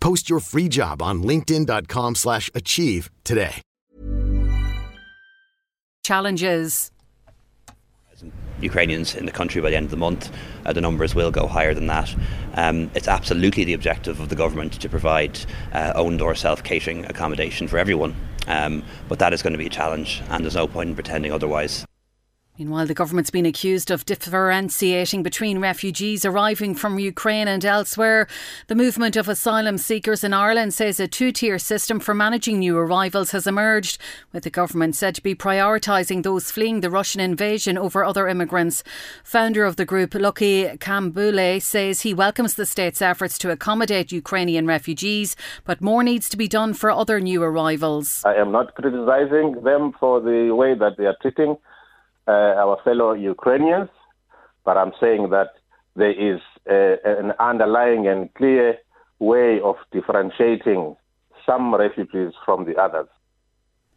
Post your free job on linkedin.com/achieve today. Challenges. Ukrainians in the country by the end of the month, the numbers will go higher than that. It's absolutely the objective of the government to provide owned or self-catering accommodation for everyone. But that is going to be a challenge, and there's no point in pretending otherwise. Meanwhile, the government's been accused of differentiating between refugees arriving from Ukraine and elsewhere. The movement of asylum seekers in Ireland says a two-tier system for managing new arrivals has emerged, with the government said to be prioritising those fleeing the Russian invasion over other immigrants. Founder of the group, Lucky Kambule, says he welcomes the state's efforts to accommodate Ukrainian refugees, but more needs to be done for other new arrivals. I am not criticising them for the way that they are treating our fellow Ukrainians, but I'm saying that there is an underlying and clear way of differentiating some refugees from the others.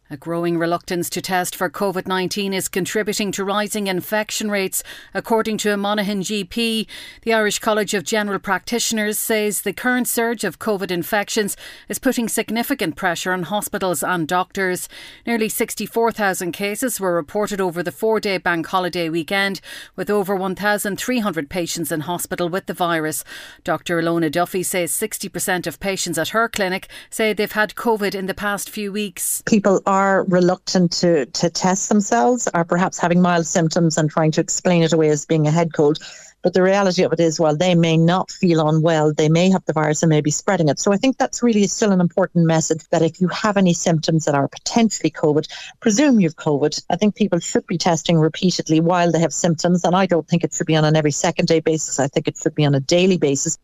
A growing reluctance to test for COVID-19 is contributing to rising infection rates, according to a Monaghan GP. The Irish College of General Practitioners says the current surge of COVID infections is putting significant pressure on hospitals and doctors. Nearly 64,000 cases were reported over the four-day bank holiday weekend, with over 1,300 patients in hospital with the virus. Dr. Ilona Duffy says 60% of patients at her clinic say they've had COVID in the past few weeks. People are reluctant to test themselves, are perhaps having mild symptoms and trying to explain it away as being a head cold. But the reality of it is, while they may not feel unwell, they may have the virus and may be spreading it. So I think that's really still an important message, that if you have any symptoms that are potentially COVID, presume you've COVID. I think people should be testing repeatedly while they have symptoms. And I don't think it should be on an every second day basis. I think it should be on a daily basis.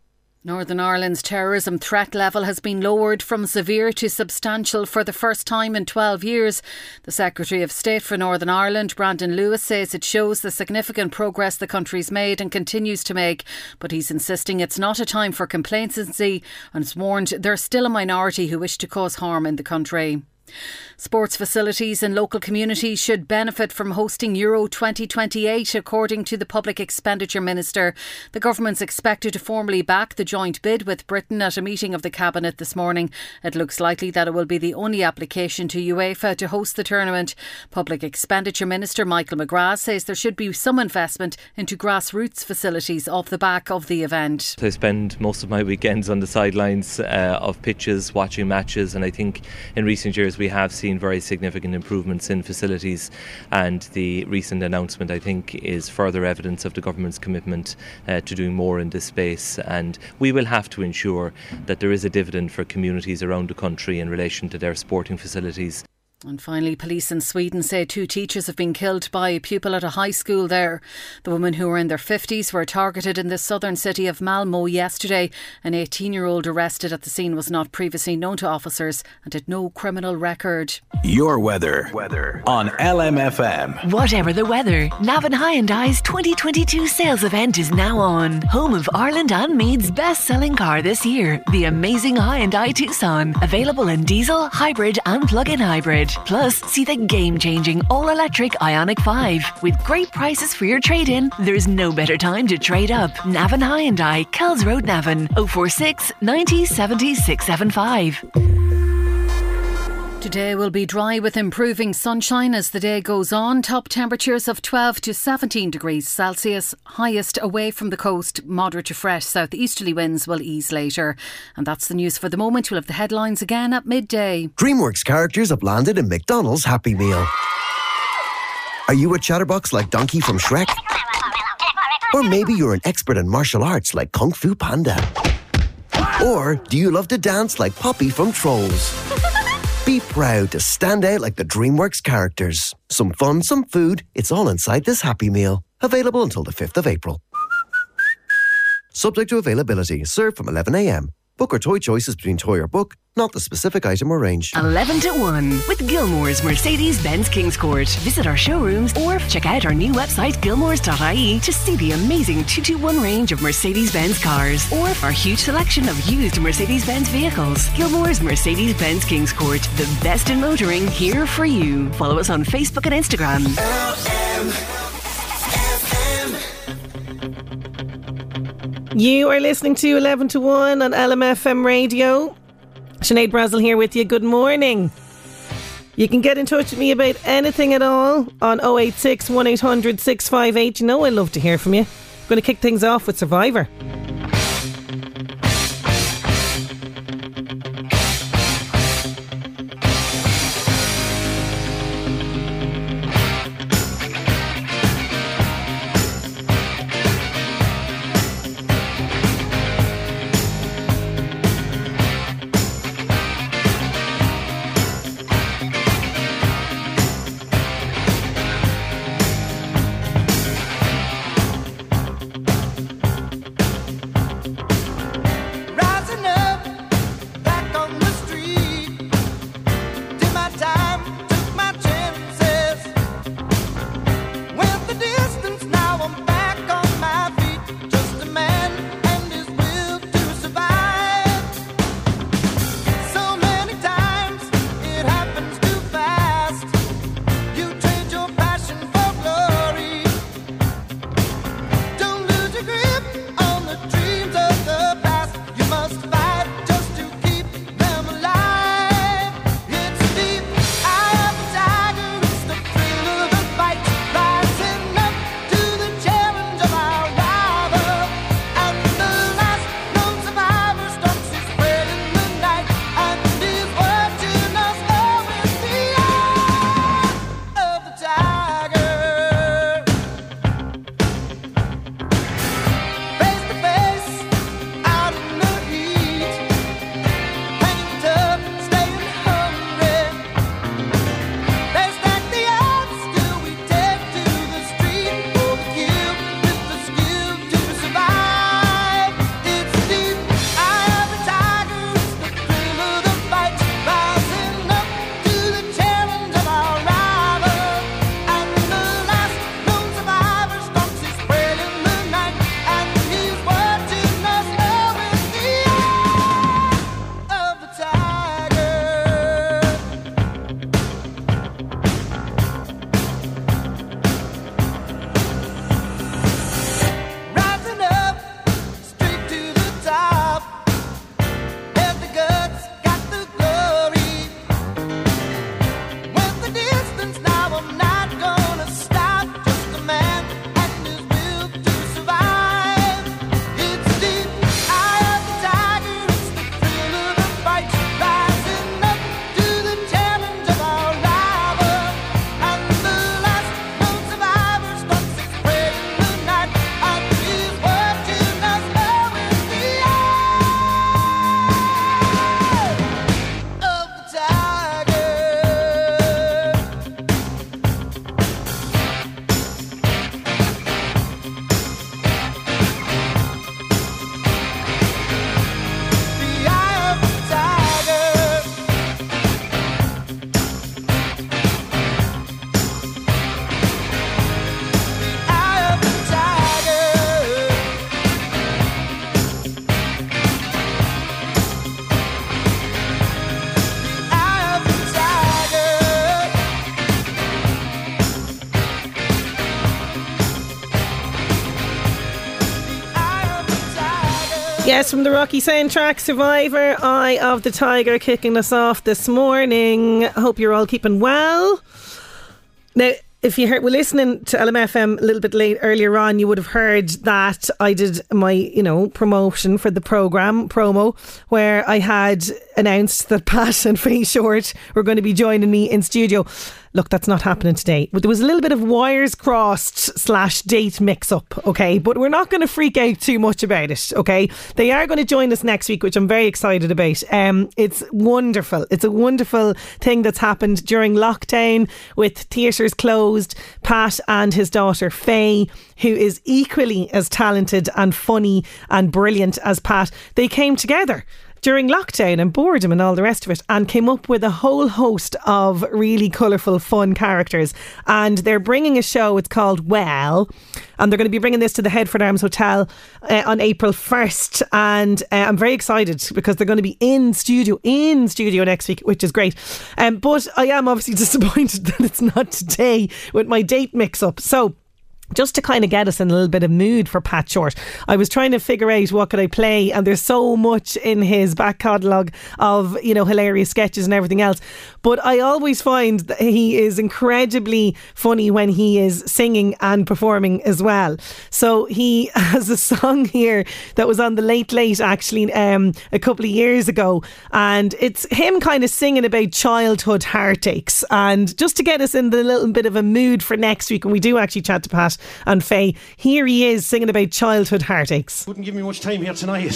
Northern Ireland's terrorism threat level has been lowered from severe to substantial for the first time in 12 years. The Secretary of State for Northern Ireland, Brandon Lewis, says it shows the significant progress the country's made and continues to make, but he's insisting it's not a time for complacency and has warned there's still a minority who wish to cause harm in the country. Sports facilities and local communities should benefit from hosting Euro 2028, according to the Public Expenditure Minister. The government's expected to formally back the joint bid with Britain at a meeting of the Cabinet this morning. It looks likely that it will be the only application to UEFA to host the tournament. Public Expenditure Minister Michael McGrath says there should be some investment into grassroots facilities off the back of the event. I spend most of my weekends on the sidelines of pitches, watching matches, and I think in recent years we have seen very significant improvements in facilities, and the recent announcement, I think, is further evidence of the government's commitment to doing more in this space. And we will have to ensure that there is a dividend for communities around the country in relation to their sporting facilities. And finally, police in Sweden say two teachers have been killed by a pupil at a high school there. The women, who were in their 50s, were targeted in the southern city of Malmö yesterday. An 18-year-old arrested at the scene was not previously known to officers and had no criminal record. Your weather. On LMFM. Whatever the weather, Navan High and Eye's 2022 sales event is now on. Home of Ireland and Meade's best-selling car this year, the amazing High and Eye Tucson. Available in diesel, hybrid and plug-in hybrid. Plus, see the game-changing all-electric Ioniq 5. With great prices for your trade-in, there's no better time to trade up. Navan High and I, Kells Road, Navan, 046 90 70 675. Today will be dry with improving sunshine as the day goes on. Top temperatures of 12 to 17 degrees Celsius, highest away from the coast, moderate to fresh. Southeasterly winds will ease later. And that's the news for the moment. We'll have the headlines again at midday. DreamWorks characters have landed in McDonald's Happy Meal. Are you a chatterbox like Donkey from Shrek? Or maybe you're an expert in martial arts like Kung Fu Panda. Or do you love to dance like Poppy from Trolls? Be proud to stand out like the DreamWorks characters. Some fun, some food, it's all inside this Happy Meal. Available until the 5th of April. Subject to availability. Served from 11 a.m. Book or toy choices between toy or book, not the specific item or range. 11 to 1 with Gilmore's Mercedes Benz Kingscourt. Visit our showrooms or check out our new website gilmores.ie to see the amazing 221 range of Mercedes Benz cars or our huge selection of used Mercedes Benz vehicles. Gilmore's Mercedes Benz Kingscourt, the best in motoring, here for you. Follow us on Facebook and Instagram. You are listening to 11 to 1 on LMFM Radio. Sinead Brazzle here with you. Good morning. You can get in touch with me about anything at all on 086 1800 658. You know I love to hear from you. I'm going to kick things off with Survivor. Yes, from the Rocky soundtrack, Survivor, Eye of the Tiger, kicking us off this morning. I hope you're all keeping well. Now, if you were listening to LMFM a little bit late earlier on, you would have heard that I did my, promotion for the programme, promo, where I had announced that Pat and Faye Shortt were going to be joining me in studio. Look, that's not happening today. But there was a little bit of wires crossed / date mix up, okay? But we're not going to freak out too much about it, okay? They are going to join us next week, which I'm very excited about. It's wonderful. It's a wonderful thing that's happened during lockdown with theatres closed. Pat and his daughter Faye, who is equally as talented and funny and brilliant as Pat, they came together during lockdown and boredom and all the rest of it and came up with a whole host of really colourful, fun characters. And they're bringing a show, it's called Well, and they're going to be bringing this to the Headford Arms Hotel on April 1st. And I'm very excited because they're going to be in studio next week, which is great. But I am obviously disappointed that it's not today with my date mix up. So, just to kind of get us in a little bit of mood for Pat Shortt, I was trying to figure out what could I play, and there's so much in his back catalogue of, hilarious sketches and everything else. But I always find that he is incredibly funny when he is singing and performing as well. So he has a song here that was on the Late actually a couple of years ago, and it's him kind of singing about childhood heartaches. And just to get us in the little bit of a mood for next week, and we do actually chat to Pat and Faye, here he is singing about childhood heartaches. Wouldn't give me much time here tonight.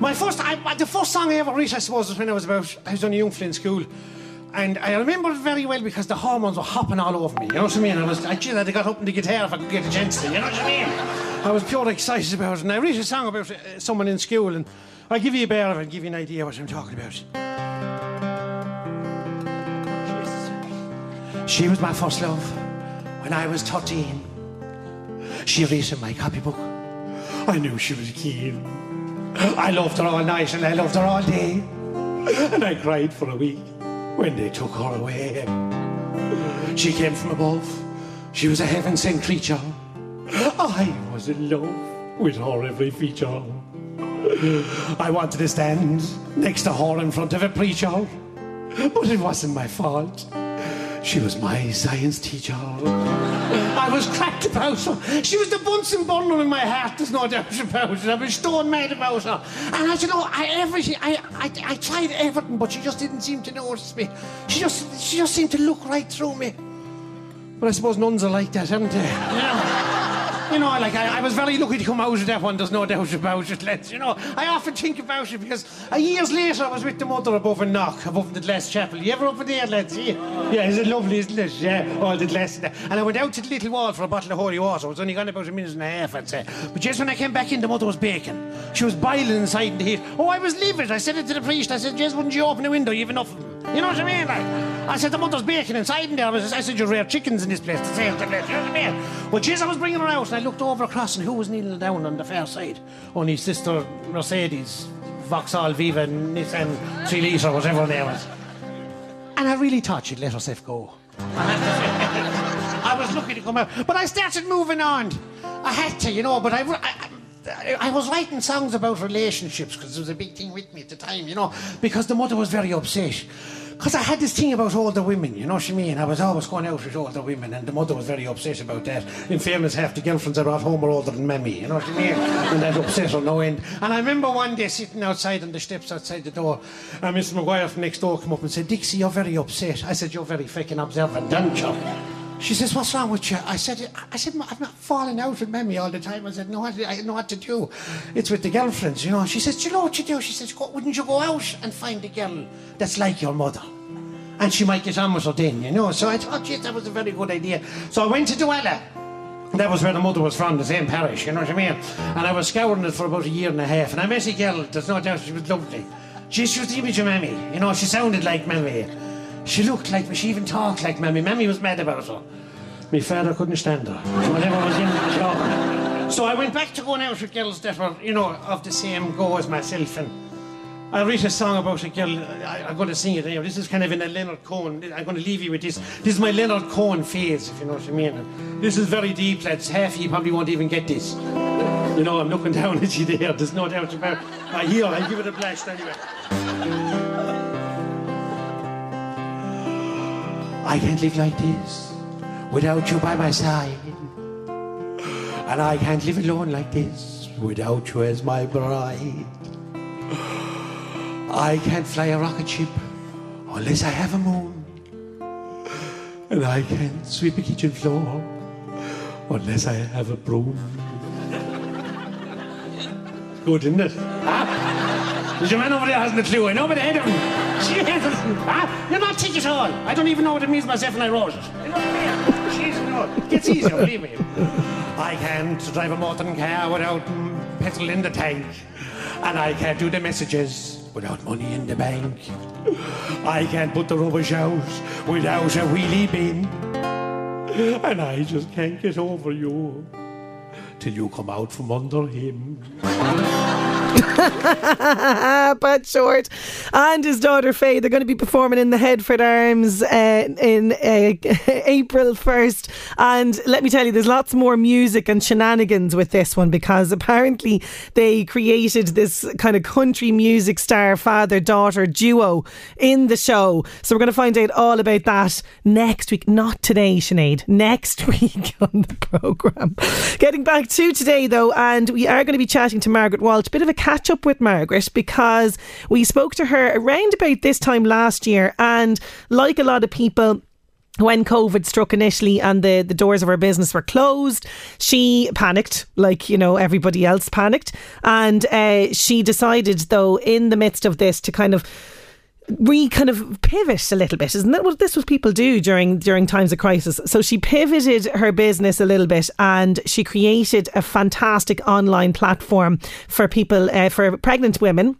The first song I ever wrote, I suppose, was when I was only young in school, and I remember it very well because the hormones were hopping all over me. You know what I mean? I got up on the guitar if I could get a chance to. You know what I mean? I was pure excited about it, and I wrote a song about someone in school, and I'll give you a bear of it and give you an idea what I'm talking about. She was my first love when I was 13. She read in my copybook. I knew she was keen. I loved her all night and I loved her all day. And I cried for a week when they took her away. She came from above. She was a heaven-sent creature. I was in love with her every feature. I wanted to stand next to her in front of a preacher. But it wasn't my fault. She was my science teacher. I was cracked about her. She was the Bunsen burner in my heart, there's no doubt about it. I was stone mad about her. And I tried everything, but she just didn't seem to notice me. She just seemed to look right through me. But I suppose nuns are like that, aren't they? I was very lucky to come out of that one, there's no doubt about it, lads. I often think about it because years later I was with the mother above in Knock, above in the glass chapel. You ever up there, lads? Yeah, it's lovely, isn't it? Yeah, all the glass and that. And I went out to the little wall for a bottle of holy water. I was only gone about a minute and a half, I'd say. But just when I came back in, the mother was baking. She was boiling inside in the heat. Oh, I was livid. I said it to the priest. I said, "Jess, wouldn't you open the window? You've enough of them." You know what I mean? I said, the mother's baking inside in there. I said, "You're rare chickens in this place. To sale the place." You know what I mean? Well, geez, I was bringing her out, and I looked over across, and who was kneeling down on the far side? Only Sister Mercedes, Vauxhall Viva, Nissan 3 litre, whatever there was. And I really thought she'd let herself go. I was lucky to come out. But I started moving on. I had to, but I was writing songs about relationships because it was a big thing with me at the time, because the mother was very upset. Because I had this thing about older women, you know what I mean? I was always going out with older women, and the mother was very upset about that. In fairness, half the girlfriends I brought home were older than Mammy, you know what I mean? And that upset her no end. And I remember one day sitting outside on the steps outside the door, and Mr. Maguire from next door came up and said, "Dixie, you're very upset." I said, "You're very freaking observant, aren't you?" She says, "What's wrong with you?" I said, "I've not fallen out with Mammy all the time." I said, "No, I know what to do. It's with the girlfriends, you know." She says, "Do you know what you do?" She says, "Wouldn't you go out and find a girl that's like your mother? And she might get on with her then, ?" So I thought, geez, that was a very good idea. So I went to Drogheda. That was where the mother was from, the same parish, you know what I mean? And I was scouring it for about a year and a half. And I met a girl, there's no doubt she was lovely. She was the image of Mammy, she sounded like Mammy. She looked like me, she even talked like Mammy. Mammy was mad about her. My father couldn't stand her. So whatever was in the job. So I went back to going out with girls that were, of the same go as myself. And I wrote a song about a girl. I'm going to sing it anyway. This is kind of in a Leonard Cohen. I'm going to leave you with this. This is my Leonard Cohen phase, if you know what I mean. This is very deep, lads. Half you probably won't even get this. You know, I'm looking down at you there. There's no doubt about it. Here, I'll give it a blast anyway. I can't live like this without you by my side. And I can't live alone like this without you as my bride. I can't fly a rocket ship unless I have a moon. And I can't sweep a kitchen floor unless I have a broom. Good, isn't it? Huh? There's your man over there hasn't a clue. I know by the head of him. Jesus! Huh? You're not sick at all. I don't even know what it means myself when I wrote it. You know what I mean? Jesus, no. It gets easier, believe me. I can't drive a motoring car without petrol in the tank. And I can't do the messages without money in the bank. I can't put the rubbish out without a wheelie bin. And I just can't get over you till you come out from under him. Pat Shortt and his daughter Faye, they're going to be performing in the Headford Arms in April 1st. And let me tell you, there's lots more music and shenanigans with this one, because apparently they created this kind of country music star father-daughter duo in the show. So we're going to find out all about that next week. Not today, Sinead. Next week on the programme. Getting back to today though, and we are going to be chatting to Margaret Walsh. Bit of a catch up with Margaret, because we spoke to her around about this time last year, and like a lot of people, when COVID struck initially and the doors of her business were closed, she panicked, like, you know, everybody else panicked. And she decided though, in the midst of this, to kind of pivot a little bit. Isn't that what this was people do during times of crisis? So she pivoted her business a little bit, and she created a fantastic online platform for people, for pregnant women.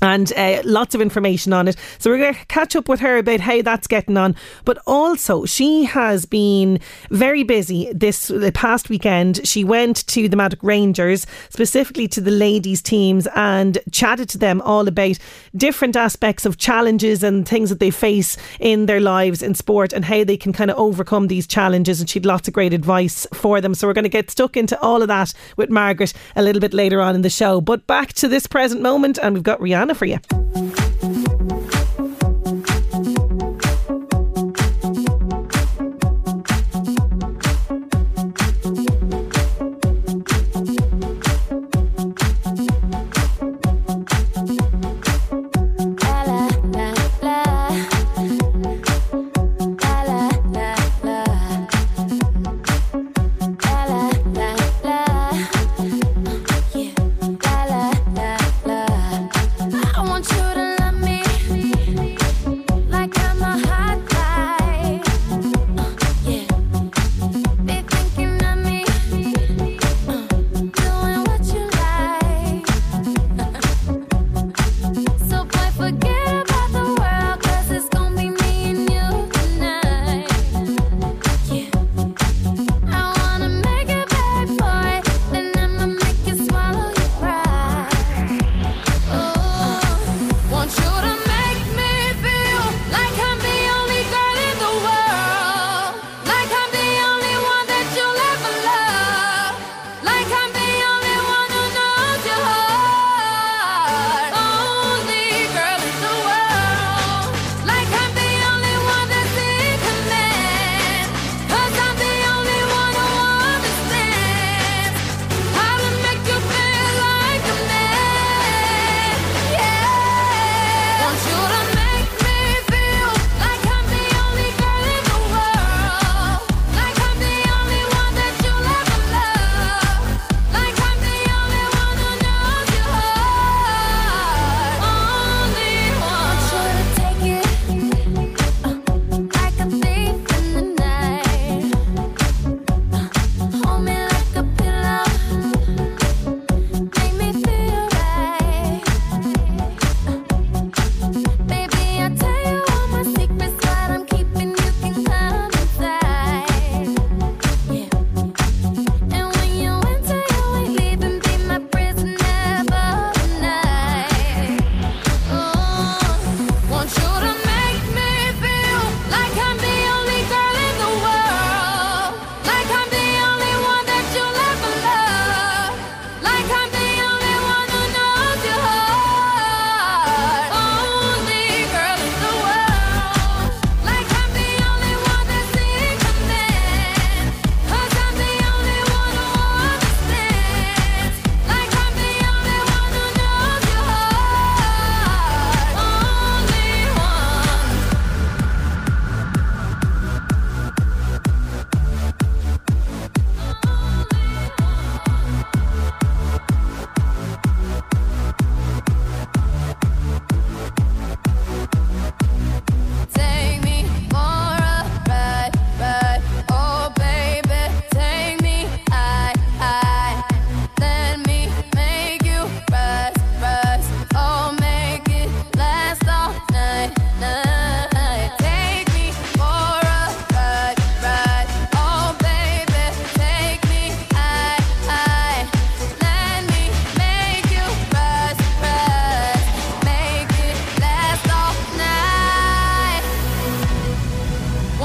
And lots of information on it. So we're going to catch up with her about how that's getting on. But also, she has been very busy this past weekend. She went to the Maddock Rangers, specifically to the ladies' teams, and chatted to them all about different aspects of challenges and things that they face in their lives in sport, and how they can kind of overcome these challenges. And she had lots of great advice for them. So we're going to get stuck into all of that with Margaret a little bit later on in the show. But back to this present moment, and we've got Rihanna for you.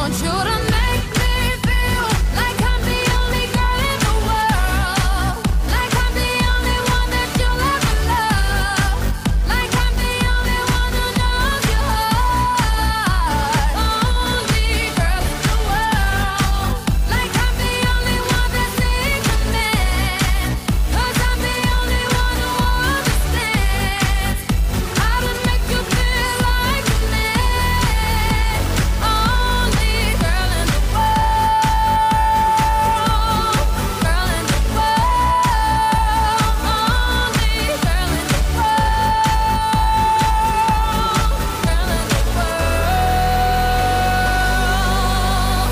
want you to make me feel like I'm the only girl in the world, like I'm the only one that you'll ever love, like I'm the only one who knows your heart, only girl in the world, like I'm the only one that needs a man, 'cause I'm the only one who understands how to make you feel like a man, only girl in the world, only girl in the world, girl in the world.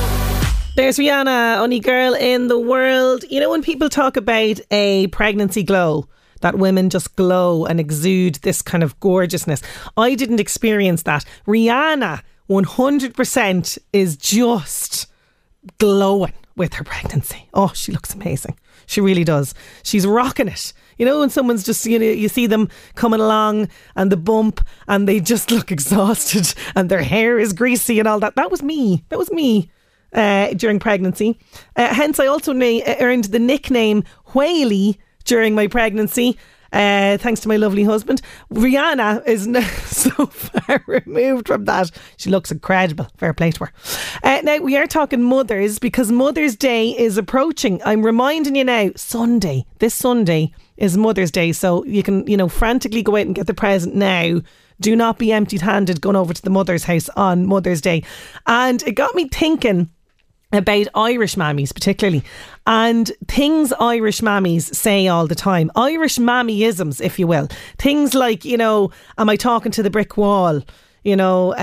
There's Rihanna, only girl in the world. You know, when people talk about a pregnancy glow, that women just glow and exude this kind of gorgeousness. I didn't experience that. Rihanna, 100% is just glowing with her pregnancy. Oh, she looks amazing. She really does. She's rocking it. You know, when someone's just, you know, you see them coming along and the bump and they just look exhausted and their hair is greasy and all that. That was me. That was me during pregnancy. Hence, I also earned the nickname Whaley during my pregnancy, thanks to my lovely husband. Rihanna is so far removed from that. She looks incredible. Fair play to her. Now, we are talking mothers because Mother's Day is approaching. I'm reminding you now, Sunday, this Sunday is Mother's Day. So you can, you know, frantically go out and get the present now. Do not be empty-handed going over to the mother's house on Mother's Day. And it got me thinking about Irish mammies particularly, and things Irish mammies say all the time, Irish mammyisms, if you will. Things like, you know, am I talking to the brick wall? You know,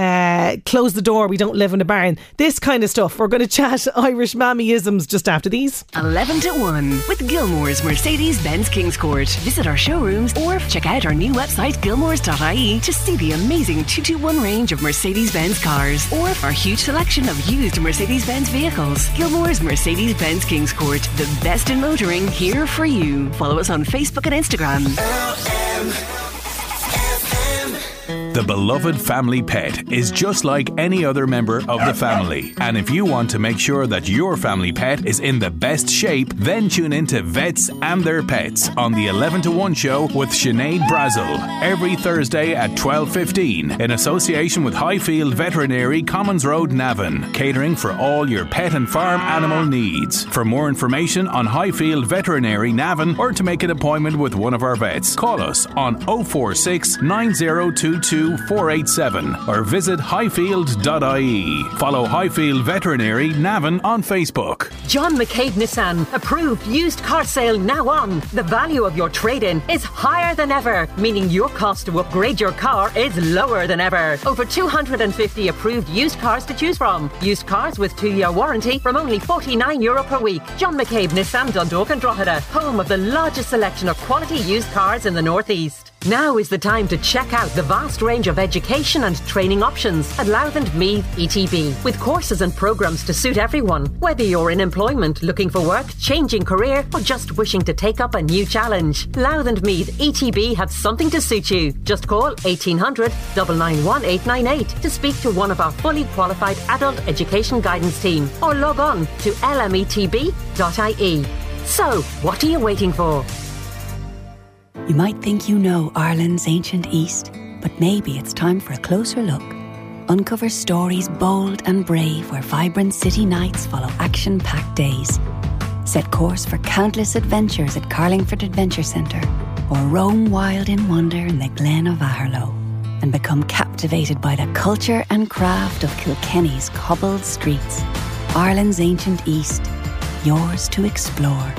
close the door, we don't live in a barn. This kind of stuff. We're going to chat Irish mammyisms just after these. 11 to 1 with Gilmore's Mercedes Benz Kingscourt. Visit our showrooms or check out our new website gilmores.ie to see the amazing 221 range of Mercedes Benz cars or our huge selection of used Mercedes Benz vehicles. Gilmore's Mercedes Benz Kingscourt, the best in motoring, here for you. Follow us on Facebook and Instagram. The beloved family pet is just like any other member of the family. And if you want to make sure that your family pet is in the best shape, then tune in to Vets and Their Pets on the 11 to 1 show with Sinead Brazzle every Thursday at 12:15 in association with Highfield Veterinary, Commons Road, Navan, catering for all your pet and farm animal needs. For more information on Highfield Veterinary, Navan, or to make an appointment with one of our vets, call us on 046 9022 487 or visit highfield.ie. Follow Highfield Veterinary Navan on Facebook. John McCabe Nissan, approved used car sale now on. The value of your trade-in is higher than ever, meaning your cost to upgrade your car is lower than ever. Over 250 approved used cars to choose from. Used cars with 2-year warranty from only €49 per week. John McCabe Nissan Dundalk and Drogheda, home of the largest selection of quality used cars in the North East. Now is the time to check out the vast range of education and training options at Louth and Meath ETB, with courses and programmes to suit everyone. Whether you're in employment, looking for work, changing career or just wishing to take up a new challenge, Louth and Meath ETB have something to suit you. Just call 1800 991 898 to speak to one of our fully qualified adult education guidance team or log on to lmetb.ie. So, what are you waiting for? You might think you know Ireland's ancient East, but maybe it's time for a closer look. Uncover stories bold and brave where vibrant city nights follow action-packed days. Set course for countless adventures at Carlingford Adventure Centre or roam wild in wonder in the Glen of Aherlow and become captivated by the culture and craft of Kilkenny's cobbled streets. Ireland's ancient East, yours to explore.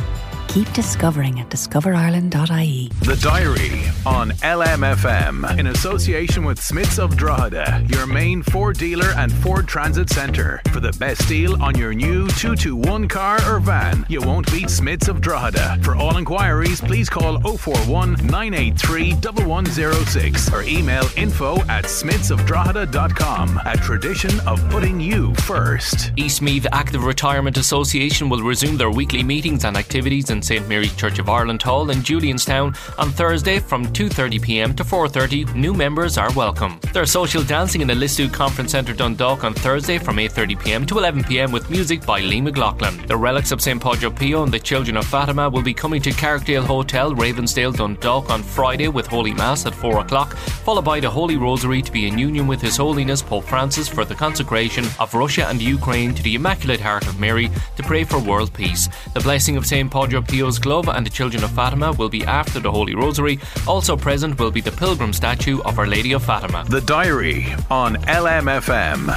Keep discovering at discoverireland.ie. The Diary on LMFM in association with Smiths of Drogheda, your main Ford dealer and Ford Transit Centre. For the best deal on your new 221 car or van, you won't beat Smiths of Drogheda. For all inquiries, please call 041 983 1106 or email info@smithsofdrogheda.com. A tradition of putting you first. Eastmeath Active Retirement Association will resume their weekly meetings and activities in in St Mary Church of Ireland Hall in Julianstown on Thursday from 2:30pm to 4:30. New members are welcome. There's social dancing in the Lissu Conference Centre Dundalk on Thursday from 8:30pm to 11pm with music by Lee McLaughlin. The Relics of St Poggio Pio and the Children of Fatima will be coming to Carrickdale Hotel, Ravensdale, Dundalk on Friday with Holy Mass at 4 o'clock, followed by the Holy Rosary to be in union with His Holiness Pope Francis for the consecration of Russia and Ukraine to the Immaculate Heart of Mary to pray for world peace. The blessing of St. Poggio Pio's glove and the Children of Fatima will be after the Holy Rosary. Also present will be the pilgrim statue of Our Lady of Fatima. The Diary on LMFM.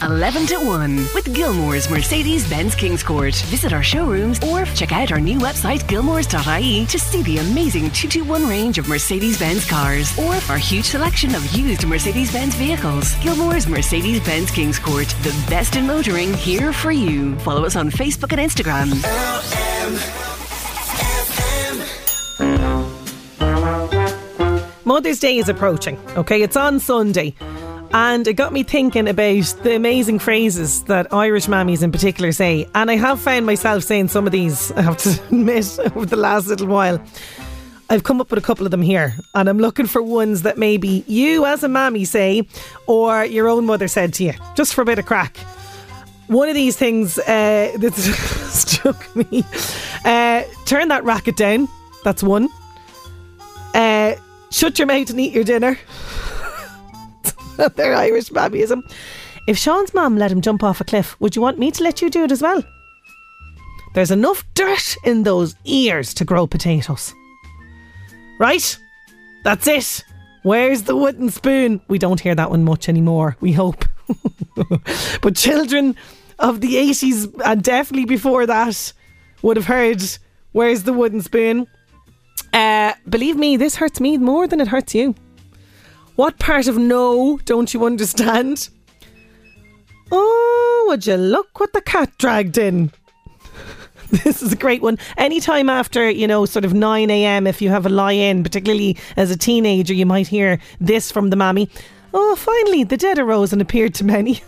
11 to 1 with Gilmore's Mercedes Benz Kingscourt. Visit our showrooms or check out our new website gilmores.ie to see the amazing 221 range of Mercedes Benz cars or our huge selection of used Mercedes Benz vehicles. Gilmore's Mercedes Benz Kingscourt, the best in motoring, here for you. Follow us on Facebook and Instagram. Mother's Day is approaching, okay? It's on Sunday. And it got me thinking about the amazing phrases that Irish mammies in particular say. And I have found myself saying some of these, I have to admit, over the last little while. I've come up with a couple of them here. And I'm looking for ones that maybe you as a mammy say, or your own mother said to you, just for a bit of crack. One of these things that struck me. Turn that racket down. That's one. Shut your mouth and eat your dinner. Their Irish mammyism. If Sean's mum let him jump off a cliff, would you want me to let you do it as well? There's enough dirt in those ears to grow potatoes. Right? That's it. Where's the wooden spoon? We don't hear that one much anymore, we hope. But children of the 80s and definitely before that would have heard, where's the wooden spoon? Believe me, this hurts me more than it hurts you. What part of no don't you understand? Oh, would you look what the cat dragged in? This is a great one. Anytime after, you know, sort of 9am, if you have a lie-in, particularly as a teenager, you might hear this from the mammy. Oh, finally, the dead arose and appeared to many.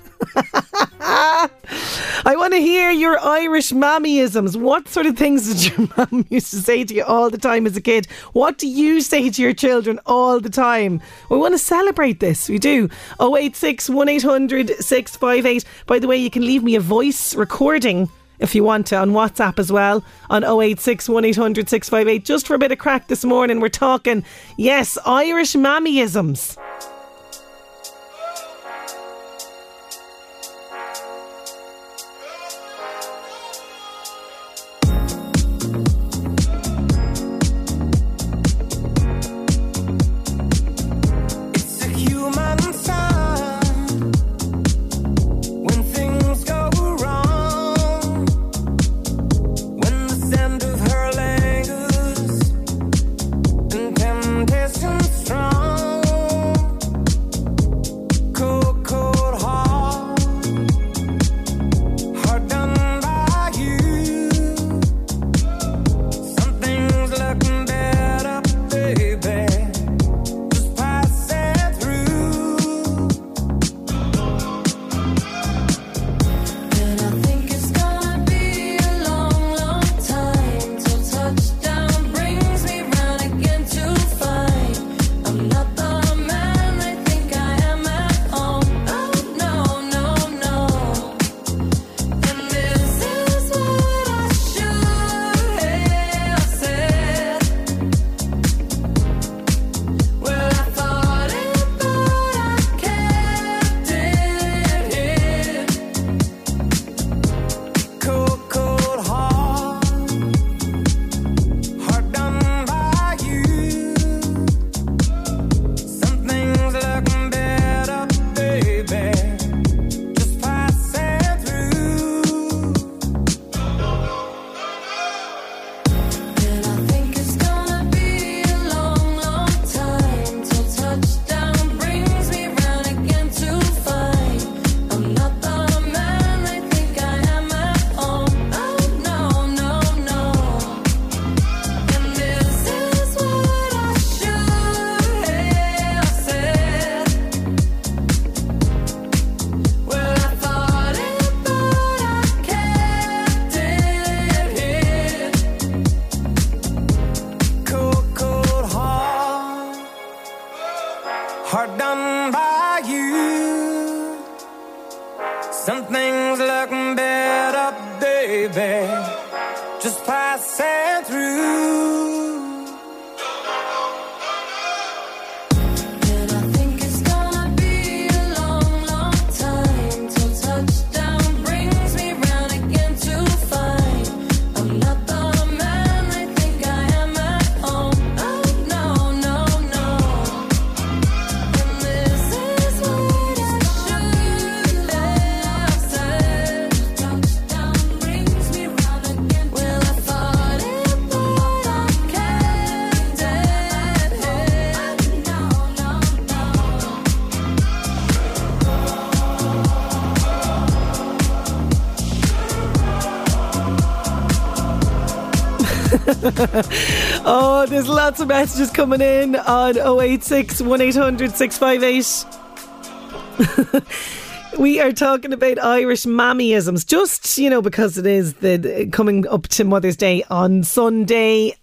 I want to hear your Irish mammyisms. What sort of things did your mum used to say to you all the time as a kid? What do you say to your children all the time? We want to celebrate this. We do. 086 1800 658. By the way, you can leave me a voice recording if you want to on WhatsApp as well on 086 1800 658. Just for a bit of crack this morning, we're talking, yes, Irish mammyisms. Strong. baby, just passing through. Oh, there's lots of messages coming in on 086 1800 658. We are talking about Irish mammyisms, just, you know, because it is the coming up to Mother's Day on Sunday.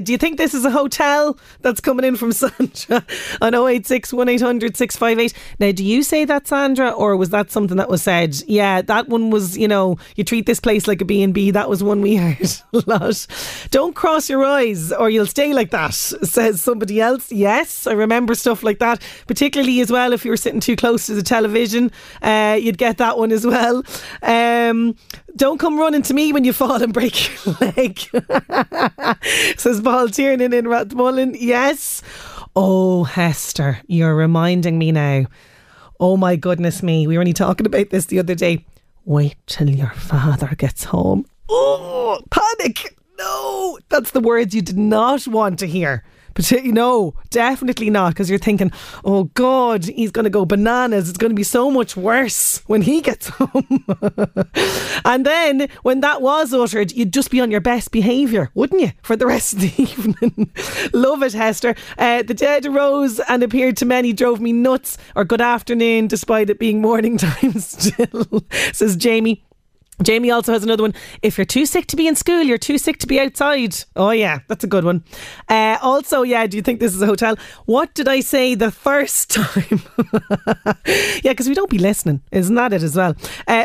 Do you think this is a hotel? That's coming in from Sandra on 086 1800 658. Now, do you say that, Sandra, or was that something that was said? Yeah, that one was, you know, you treat this place like a B&B. That was one we heard a lot. Don't cross your eyes or you'll stay like that, says somebody else. Yes, I remember stuff like that, particularly as well if you were sitting too close to the television. You'd get that one as well. Don't come running to me when you fall and break your leg, says Paul Tiernan in Rathmullen. Yes. Oh, Hester, you're reminding me now. Oh my goodness me, we were only talking about this the other day. Wait till your father gets home. Oh, panic. No, that's the words you did not want to hear. No, definitely not, because you're thinking, oh God, he's going to go bananas. It's going to be so much worse when he gets home. And then when that was uttered, you'd just be on your best behaviour, wouldn't you, for the rest of the evening? Love it, Hester. The dead arose and appeared to many, drove me nuts. Or good afternoon, despite it being morning time still, says Jamie. Jamie also has another one. If you're too sick to be in school, you're too sick to be outside. Oh yeah, that's a good one. Also, yeah, do you think this is a hotel? What did I say the first time? Yeah, because we don't be listening. Isn't that it as well?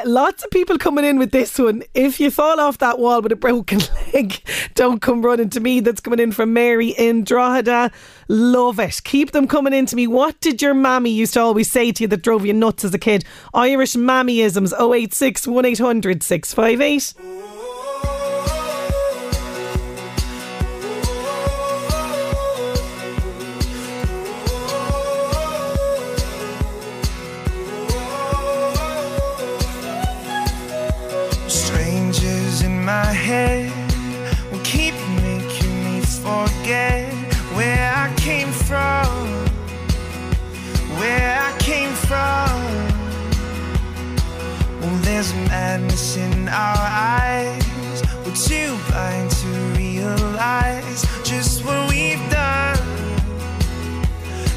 Lots of people coming in with this one. If you fall off that wall with a broken leg, don't come running to me. That's coming in from Mary in Drogheda. Love it. Keep them coming in to me. What did your mammy used to always say to you that drove you nuts as a kid? Irish mammyisms. 086 1800 658. Strangers in my head will keep making me forget where I came from, where I came from. Well, there's madness in our eyes. We're too blind to realize just what we've done,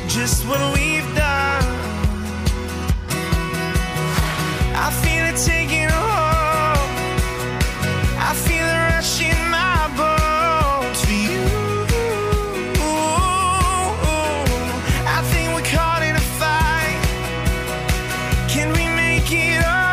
just what we've done. I feel it taking hold. I feel it rushing my bones for you. I think we're caught in a fight. Can we make it up?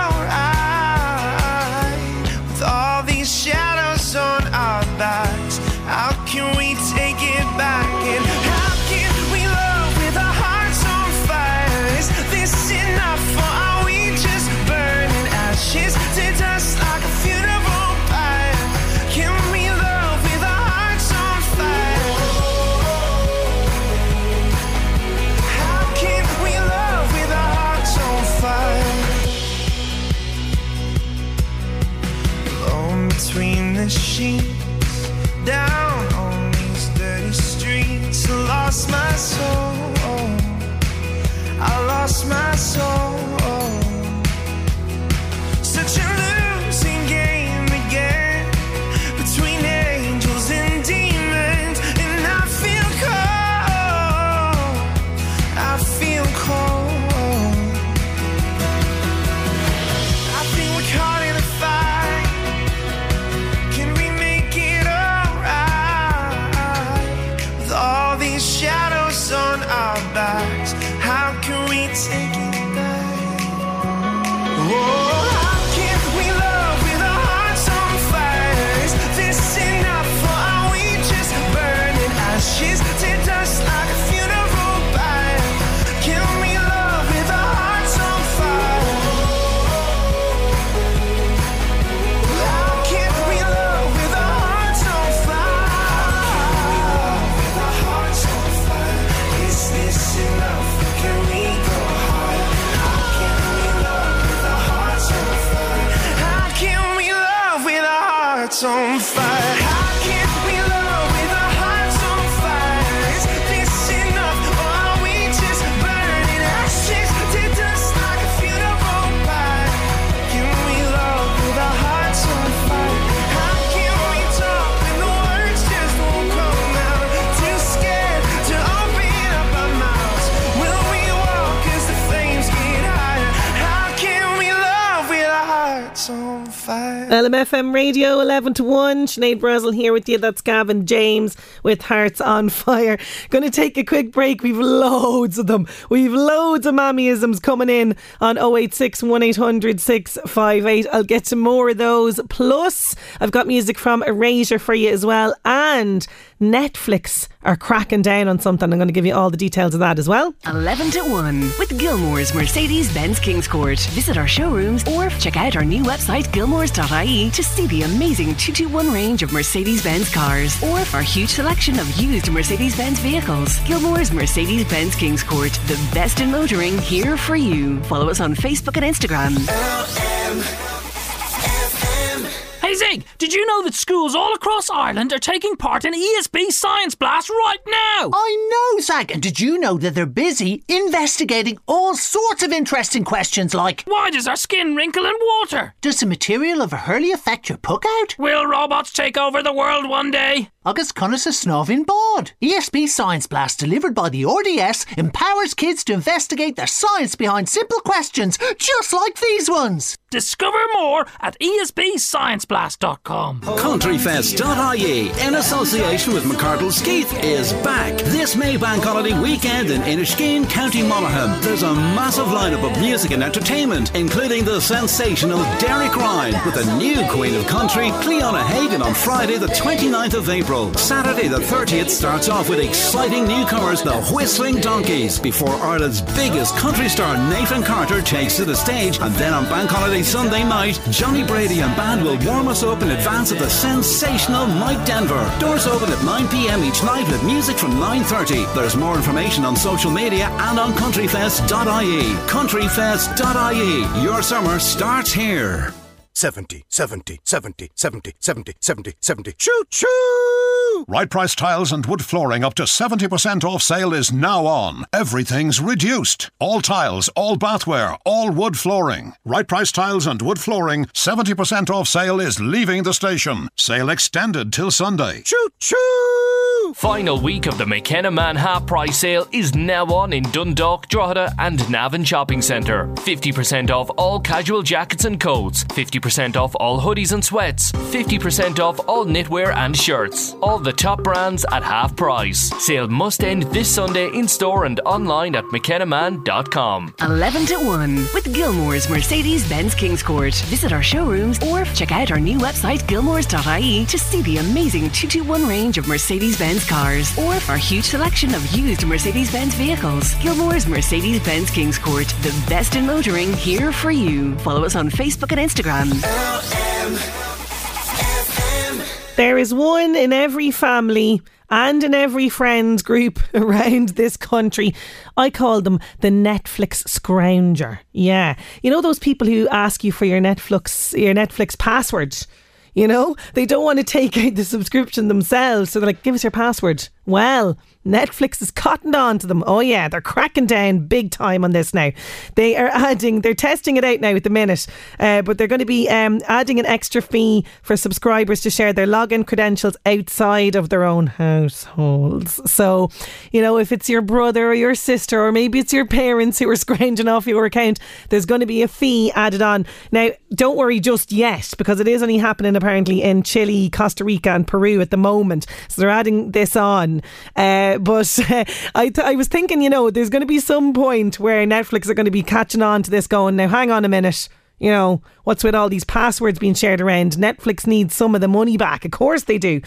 Sheets down on these dirty streets. I lost my soul. I lost my soul. Such a losing game again between angels and demons. And I feel cold. I feel cold. I think we're caught in a fight. Can we make it alright? hearts on fire. How can we love with our hearts on fire? Is this enough, or are we just burning ashes to dust like a funeral pyre? Can we love with our hearts on fire? How can we talk when the words just won't come out? Too scared to open up our mouths. Will we walk as the flames get higher? How can we love with our hearts on fire? LMFM Radio, 11 to 1. Sinead Brazzle here with you. That's Gavin James with Hearts on Fire. Going to take a quick break. We've loads of them. We've loads of mammyisms coming in on 086 1800 658. I'll get to more of those. Plus, I've got music from Erasure for you as well. And Netflix are cracking down on something. I'm going to give you all the details of that as well. 11 to 1 with Gilmore's Mercedes Benz Kingscourt. Visit our showrooms or check out our new website, Gilmore's.ie, to see the amazing 221 range of Mercedes-Benz cars or for a huge selection of used Mercedes-Benz vehicles. Gilmore's Mercedes-Benz Kingscourt, the best in motoring, here for you. Follow us on Facebook and Instagram. Hey Zig, did you know that schools all across Ireland are taking part in ESB Science Blast right now? I know, Zag. And did you know that they're busy investigating all sorts of interesting questions like, why does our skin wrinkle in water? Does the material of a hurley affect your puck out? Will robots take over the world one day? Agus Connors is snovin board. ESB Science Blast, delivered by the RDS, empowers kids to investigate the science behind simple questions, just like these ones. Discover more at ESBScienceBlast.com. CountryFest.ie, in association with McArdle's Keith, is back. This Maybank holiday weekend in Inishkeen, County Monaghan. There's a massive lineup of music and entertainment, including the sensational Derek Ryan with a new Queen of Country, Cleona Hagan, on Friday the 29th of April. Saturday the 30th starts off with exciting newcomers, the Whistling Donkeys, before Ireland's biggest country star Nathan Carter takes to the stage. And then on Bank Holiday Sunday night, Johnny Brady and band will warm us up in advance of the sensational Mike Denver. Doors open at 9 p.m. each night with music from 9:30. There's more information on social media and on countryfest.ie. Countryfest.ie. Your summer starts here. 70, 70, 70, 70, 70, 70, 70. Choo choo! Right Price Tiles and Wood Flooring up to 70% off sale is now on. Everything's reduced. All tiles, all bathware, all wood flooring. Right Price Tiles and Wood Flooring, 70% off sale is leaving the station. Sale extended till Sunday. Choo choo! Final week of the McKenna Man half price sale is now on in Dundalk, Drogheda and Navan Shopping Centre. 50% off all casual jackets and coats. 50% off all hoodies and sweats, 50% off all knitwear and shirts. All the top brands at half price. Sale must end this Sunday in store and online at mckennaman.com. 11 to 1 with Gilmore's Mercedes-Benz Kingscourt. Visit our showrooms or check out our new website, gilmores.ie, to see the amazing 221 range of Mercedes-Benz cars or our huge selection of used Mercedes-Benz vehicles. Gilmore's Mercedes-Benz Kingscourt, the best in motoring, here for you. Follow us on Facebook and Instagram. There is one in every family and in every friends group around this country. I call them the Netflix scrounger. Yeah. You know those people who ask you for your Netflix password? You know, they don't want to take out the subscription themselves, so they're like, give us your password. Well, Netflix has cottoned on to them. Oh yeah, they're cracking down big time on this now. They're testing it out now at the minute, but they're going to be adding an extra fee for subscribers to share their login credentials outside of their own households. So, you know, if it's your brother or your sister, or maybe it's your parents who are scrounging off your account, there's going to be a fee added on. Now, don't worry just yet, because it is only happening apparently in Chile, Costa Rica and Peru at the moment. So they're adding this on. But I was thinking, you know, there's going to be some point where Netflix are going to be catching on to this going, now hang on a minute, you know, what's with all these passwords being shared around? Netflix needs some of the money back. Of course they do.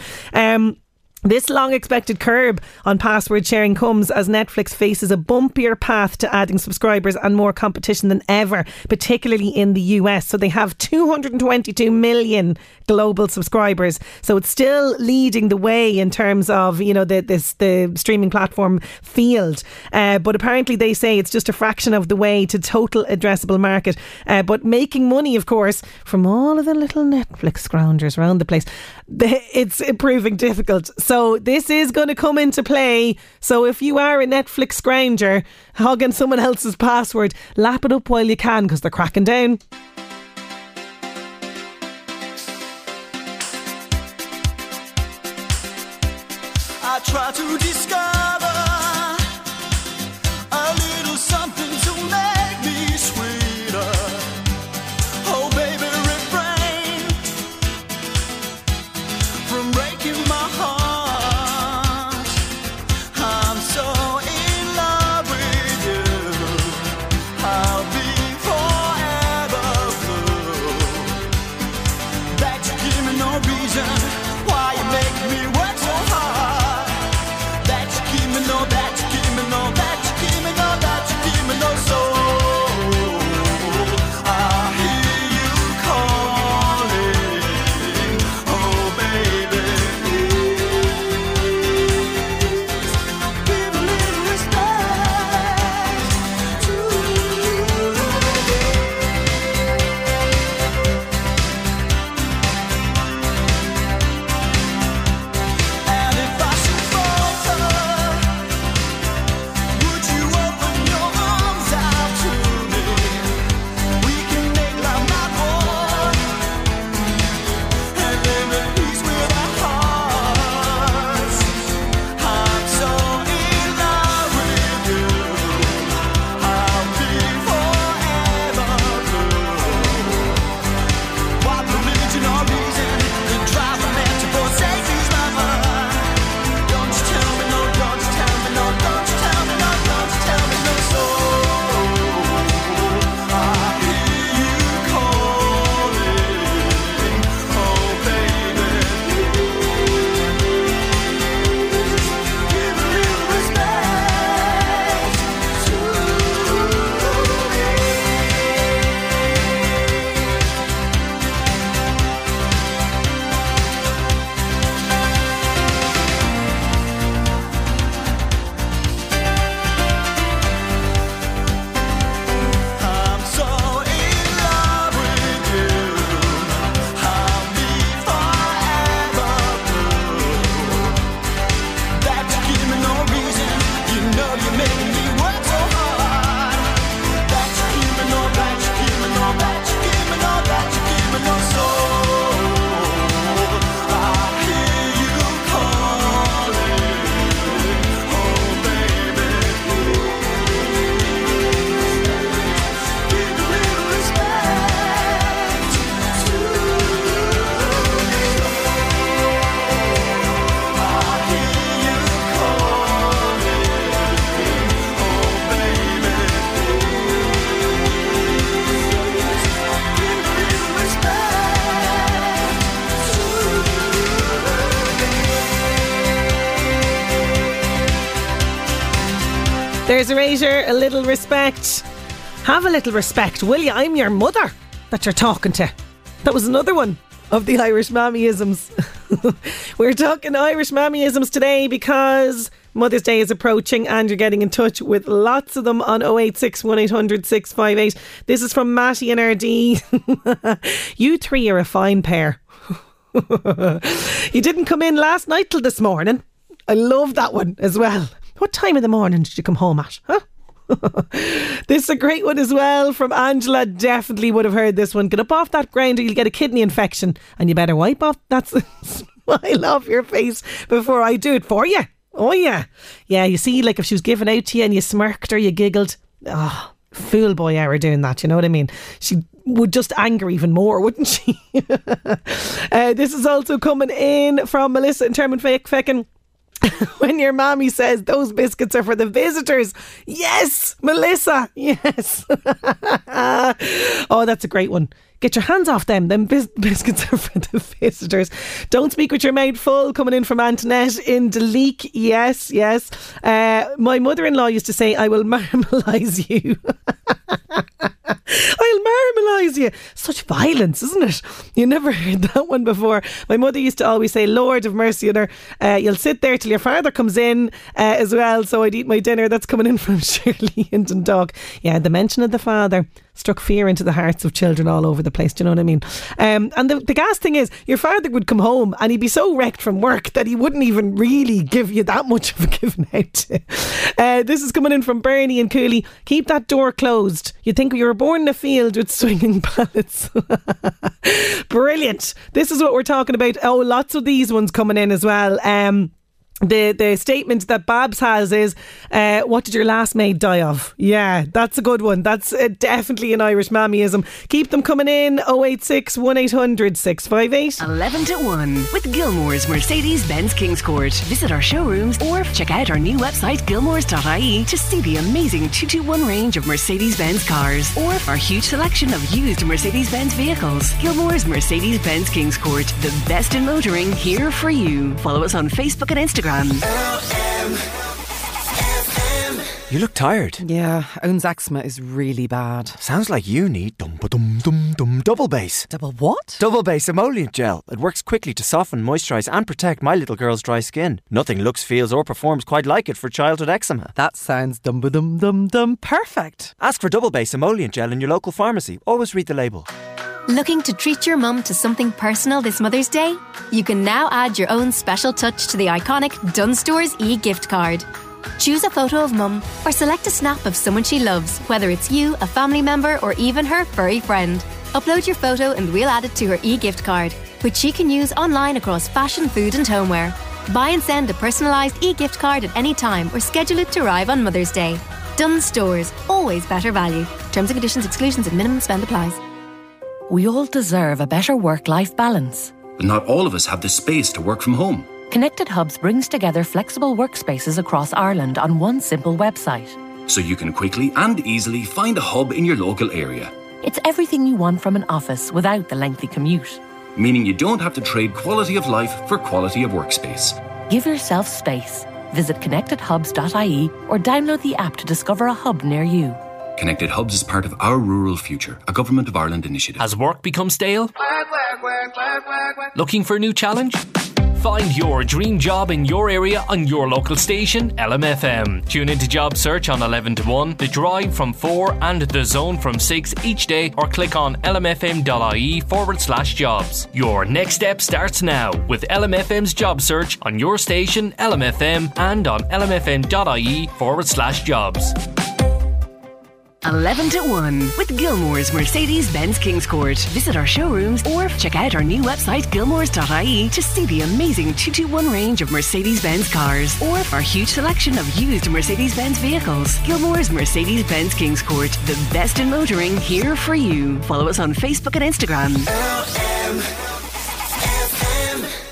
This long-expected curb on password sharing comes as Netflix faces a bumpier path to adding subscribers and more competition than ever, particularly in the US. So they have 222 million global subscribers. So it's still leading the way in terms of, you know, the streaming platform field. But apparently they say it's just a fraction of the way to total addressable market. But making money, of course, from all of the little Netflix scroungers around the place, it's proving difficult. So this is going to come into play. So if you are a Netflix scrounger hogging someone else's password, lap it up while you can, because they're cracking down. I try to discover a little something to make me sweeter. Oh baby, refrain from breaking my heart. There's a razor, a little respect. Have a little respect, will you? I'm your mother that you're talking to. That was another one of the Irish mammyisms. We're talking Irish mammyisms today because Mother's Day is approaching and you're getting in touch with lots of them on 086 1800 658. This is from Matty and RD. You three are a fine pair. You didn't come in last night till this morning. I love that one as well. What time in the morning did you come home at? Huh? This is a great one as well from Angela. Definitely would have heard this one. Get up off that ground or you'll get a kidney infection, and you better wipe off that smile off your face before I do it for you. Oh yeah. Yeah, you see, like if she was giving out to you and you smirked or you giggled. Oh, fool boy hour doing that, you know what I mean? She would just anger even more, wouldn't she? This is also coming in from Melissa and Termin Feckin. When your mommy says those biscuits are for the visitors. Yes, Melissa, yes. Oh, that's a great one. Get your hands off them. Them biscuits are for the visitors. Don't speak with your mouth full. Coming in from Antoinette in Daleek. Yes, yes. My mother-in-law used to say, I will marmalise you. I'll marmalise you. Such violence, isn't it? You never heard that one before. My mother used to always say, Lord of mercy on her. You'll sit there till your father comes in as well. So I'd eat my dinner. That's coming in from Shirley in Dundalk. Yeah, the mention of the father struck fear into the hearts of children all over the place. Do you know what I mean? And the gas thing is, your father would come home and he'd be so wrecked from work that he wouldn't even really give you that much of a giving out. This is coming in from Bernie and Cooley. Keep that door closed. You'd think you were born in a field with swinging pallets. Brilliant. This is what we're talking about. Oh, lots of these ones coming in as well. The statement that Babs has is, what did your last maid die of? Yeah, that's a good one. That's definitely an Irish mammyism. Keep them coming in. 086 1800 658. 11 to 1 with Gilmore's Mercedes Benz Kingscourt. Visit our showrooms or check out our new website gilmores.ie to see the amazing 221 range of Mercedes Benz cars or our huge selection of used Mercedes Benz vehicles. Gilmore's Mercedes Benz Kingscourt, the best in motoring, here for you. Follow us on Facebook and Instagram. You look tired. Yeah, Owen's eczema is really bad. Sounds like you need double base. Double what? Double base emollient gel. It works quickly to soften, moisturise and protect my little girl's dry skin. Nothing looks, feels or performs quite like it for childhood eczema. That sounds perfect. Ask for double base emollient gel in your local pharmacy. Always read the label. Looking to treat your mum to something personal this Mother's Day? You can now add your own special touch to the iconic Dunn Stores e-gift card. Choose a photo of mum or select a snap of someone she loves, whether it's you, a family member or even her furry friend. Upload your photo and we'll add it to her e-gift card, which she can use online across fashion, food and homeware. Buy and send a personalised e-gift card at any time or schedule it to arrive on Mother's Day. Dunn Stores, always better value. Terms and conditions, exclusions and minimum spend applies. We all deserve a better work-life balance. But not all of us have the space to work from home. Connected Hubs brings together flexible workspaces across Ireland on one simple website. So you can quickly and easily find a hub in your local area. It's everything you want from an office without the lengthy commute. Meaning you don't have to trade quality of life for quality of workspace. Give yourself space. Visit connectedhubs.ie or download the app to discover a hub near you. Connected Hubs is part of Our Rural Future, a Government of Ireland initiative. Has work become stale? Looking for a new challenge? Find your dream job in your area on your local station, LMFM. Tune into Job Search on 11 to 1, The Drive from 4 and The Zone from 6 each day, or click on lmfm.ie/jobs. Your next step starts now with LMFM's Job Search on your station, LMFM, and on lmfm.ie/jobs. 11 to 1 with Gilmore's Mercedes Benz Kingscourt. Visit our showrooms or check out our new website gilmores.ie to see the amazing 221 range of Mercedes Benz cars or our huge selection of used Mercedes Benz vehicles. Gilmore's Mercedes Benz Kingscourt, the best in motoring, here for you. Follow us on Facebook and Instagram.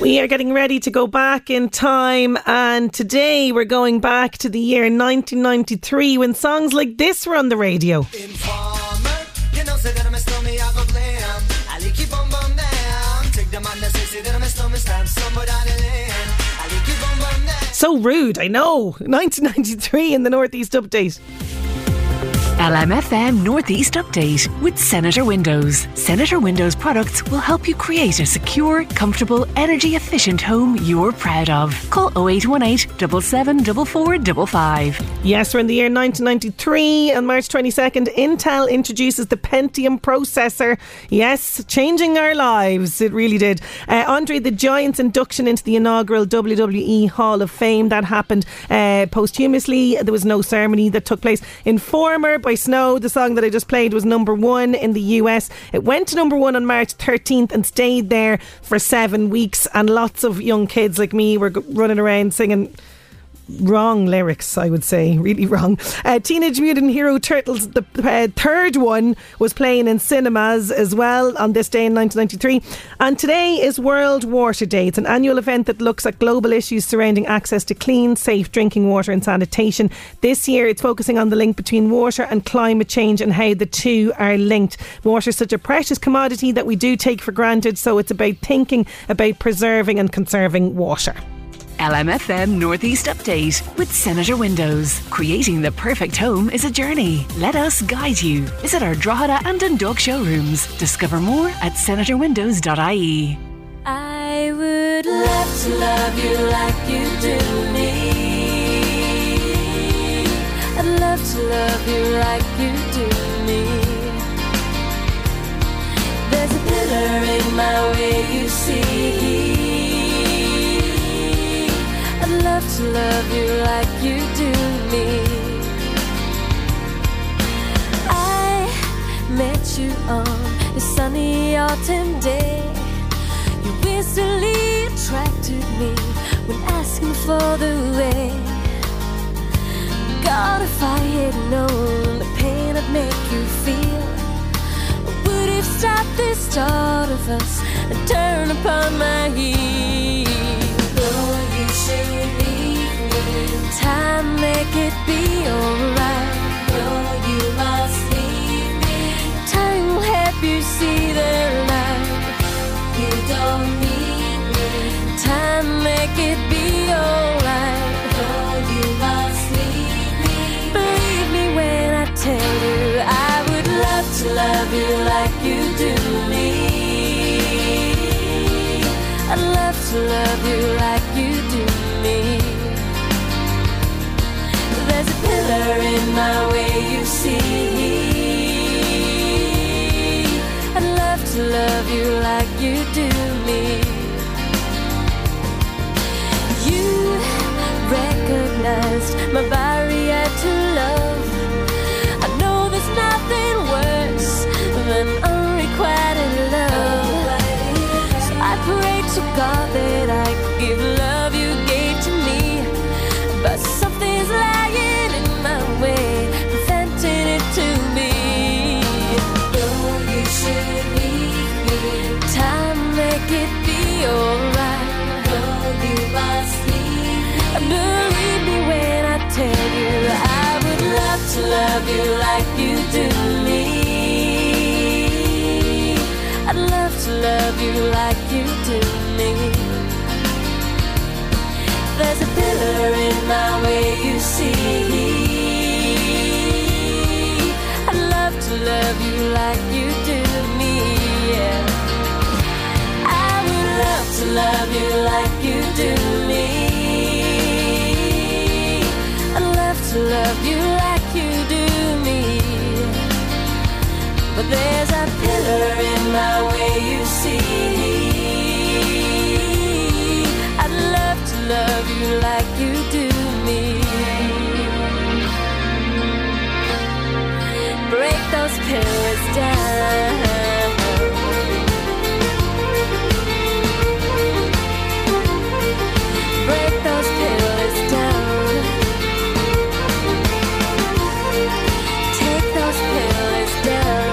We are getting ready to go back in time, and today we're going back to the year 1993 when songs like this were on the radio. So rude, I know. 1993 in the Northeast Update. LMFM Northeast Update with Senator Windows. Senator Windows products will help you create a secure, comfortable, energy-efficient home you're proud of. Call 0818 774455. Yes, we're in the year 1993. On March 22nd, Intel introduces the Pentium processor. Yes, changing our lives. It really did. Andre the Giant's induction into the inaugural WWE Hall of Fame. That happened posthumously. There was no ceremony that took place. Informer by Snow, the song that I just played, was number one in the US. It went to number one on March 13th and stayed there for 7 weeks, and lots of young kids like me were running around singing wrong lyrics, I would say, really wrong. Teenage Mutant Hero Turtles, the third one, was playing in cinemas as well on this day in 1993. And today is World Water Day. It's an annual event that looks at global issues surrounding access to clean, safe drinking water and sanitation. This year it's focusing on the link between water and climate change and how the two are linked. Water is such a precious commodity that we do take for granted, so it's about thinking about preserving and conserving water. LMFM Northeast Update with Senator Windows. Creating the perfect home is a journey. Let us guide you. Visit our Drogheda and Dundalk showrooms. Discover more at senatorwindows.ie. I would love to love you like you do me. I'd love to love you like you do me. There's a pillar in my way, you see. I'd love to love you like you do me. I met you on a sunny autumn day. You instantly attracted me when asking for the way. God, if I had known the pain I'd make you feel, I would have stopped the start of us and turned upon my heel. Should leave me. Time make it be alright. No, you must leave me. Time will help you see the light. You don't need me. Time make it be alright. No, you must leave me. Believe me when I tell you I would love to love you like you do me. I'd love to love you like you do me. There's a pillar in my way, you see. I'd love to love you like you do me. You recognized my barrier to love. I know there's nothing worse than unrequited love. I pray to God that I could give love you gave to me, but something's lying in my way, preventing it to me. No, you should leave me. Time make it be alright. No, you must leave me. Believe me when I tell you I would love to love you like you do me. I'd love to love you like you do me. There's a pillar in my way, you see. I'd love to love you like you do me, yeah. I would love to love you like you do me. I'd love to love you like you do me. But there's a pillar in my way, you see. I'd love to love you like you do me. Break those pillars down. Break those pillars down. Take those pillars down.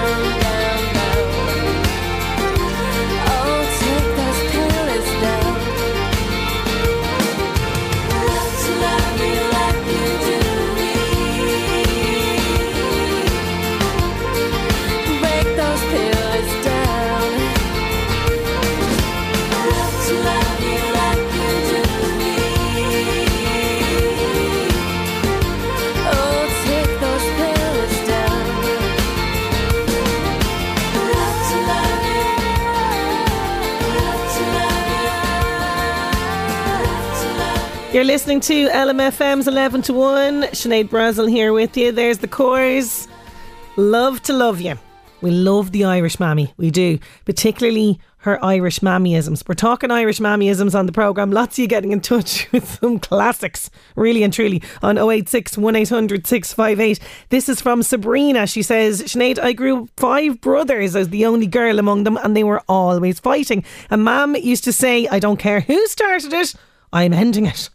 You're listening to LMFM's 11 to 1. Sinead Brazzle here with you. There's the chorus. Love to love you. We love the Irish mammy. We do. Particularly her Irish mammyisms. We're talking Irish mammyisms on the programme. Lots of you getting in touch with some classics, really and truly, on 086 1800 658. This is from Sabrina. She says, Sinead, I grew up 5 brothers. I was the only girl among them and they were always fighting. And Mam used to say, I don't care who started it, I'm ending it.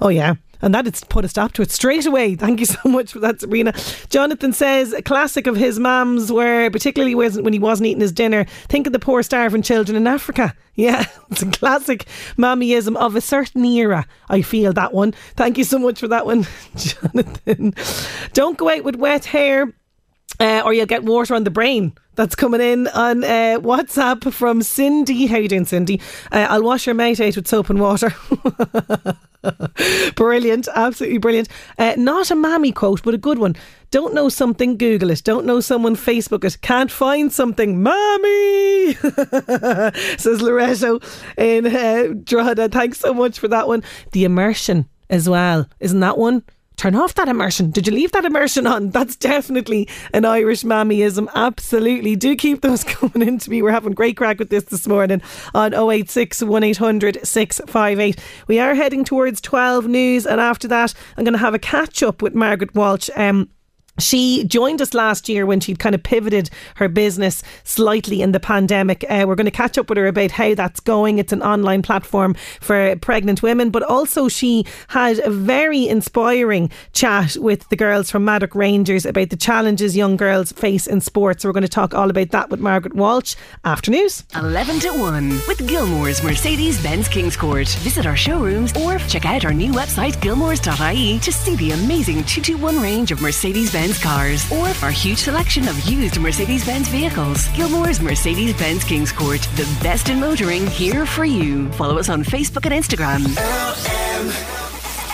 Oh yeah, and that it's put a stop to it straight away. Thank you so much for that, Sabrina. Jonathan says a classic of his mum's, where particularly when he wasn't eating his dinner, think of the poor starving children in Africa. Yeah, it's a classic mammyism of a certain era. I feel that one. Thank you so much for that one, Jonathan. Don't go out with wet hair or you'll get water on the brain. That's coming in on WhatsApp from Cindy. How you doing, Cindy? I'll wash your mate out with soap and water. Brilliant, absolutely brilliant. Not a mammy quote, but a good one. Don't know something, Google it. Don't know someone, Facebook it. Can't find something, mammy. Says Loretto in Drogheda. Thanks so much for that one. The immersion as well, isn't that one? Turn off that immersion. Did you leave that immersion on? That's definitely an Irish mammyism. Absolutely. Do keep those coming in to me. We're having great crack with this morning on 086 1800 658. We are heading towards 12 news, and after that I'm going to have a catch up with Margaret Walsh. She joined us last year when she'd kind of pivoted her business slightly in the pandemic. We're going to catch up with her about how that's going. It's an online platform for pregnant women, but also she had a very inspiring chat with the girls from Maddock Rangers about the challenges young girls face in sports. So we're going to talk all about that with Margaret Walsh after news. 11 to 1 with Gilmore's Mercedes Benz Kingscourt. Visit our showrooms or check out our new website gilmores.ie to see the amazing 221 range of Mercedes Benz cars or our huge selection of used Mercedes-Benz vehicles. Gilmore's Mercedes-Benz Kingscourt, the best in motoring, here for you. Follow us on Facebook and Instagram.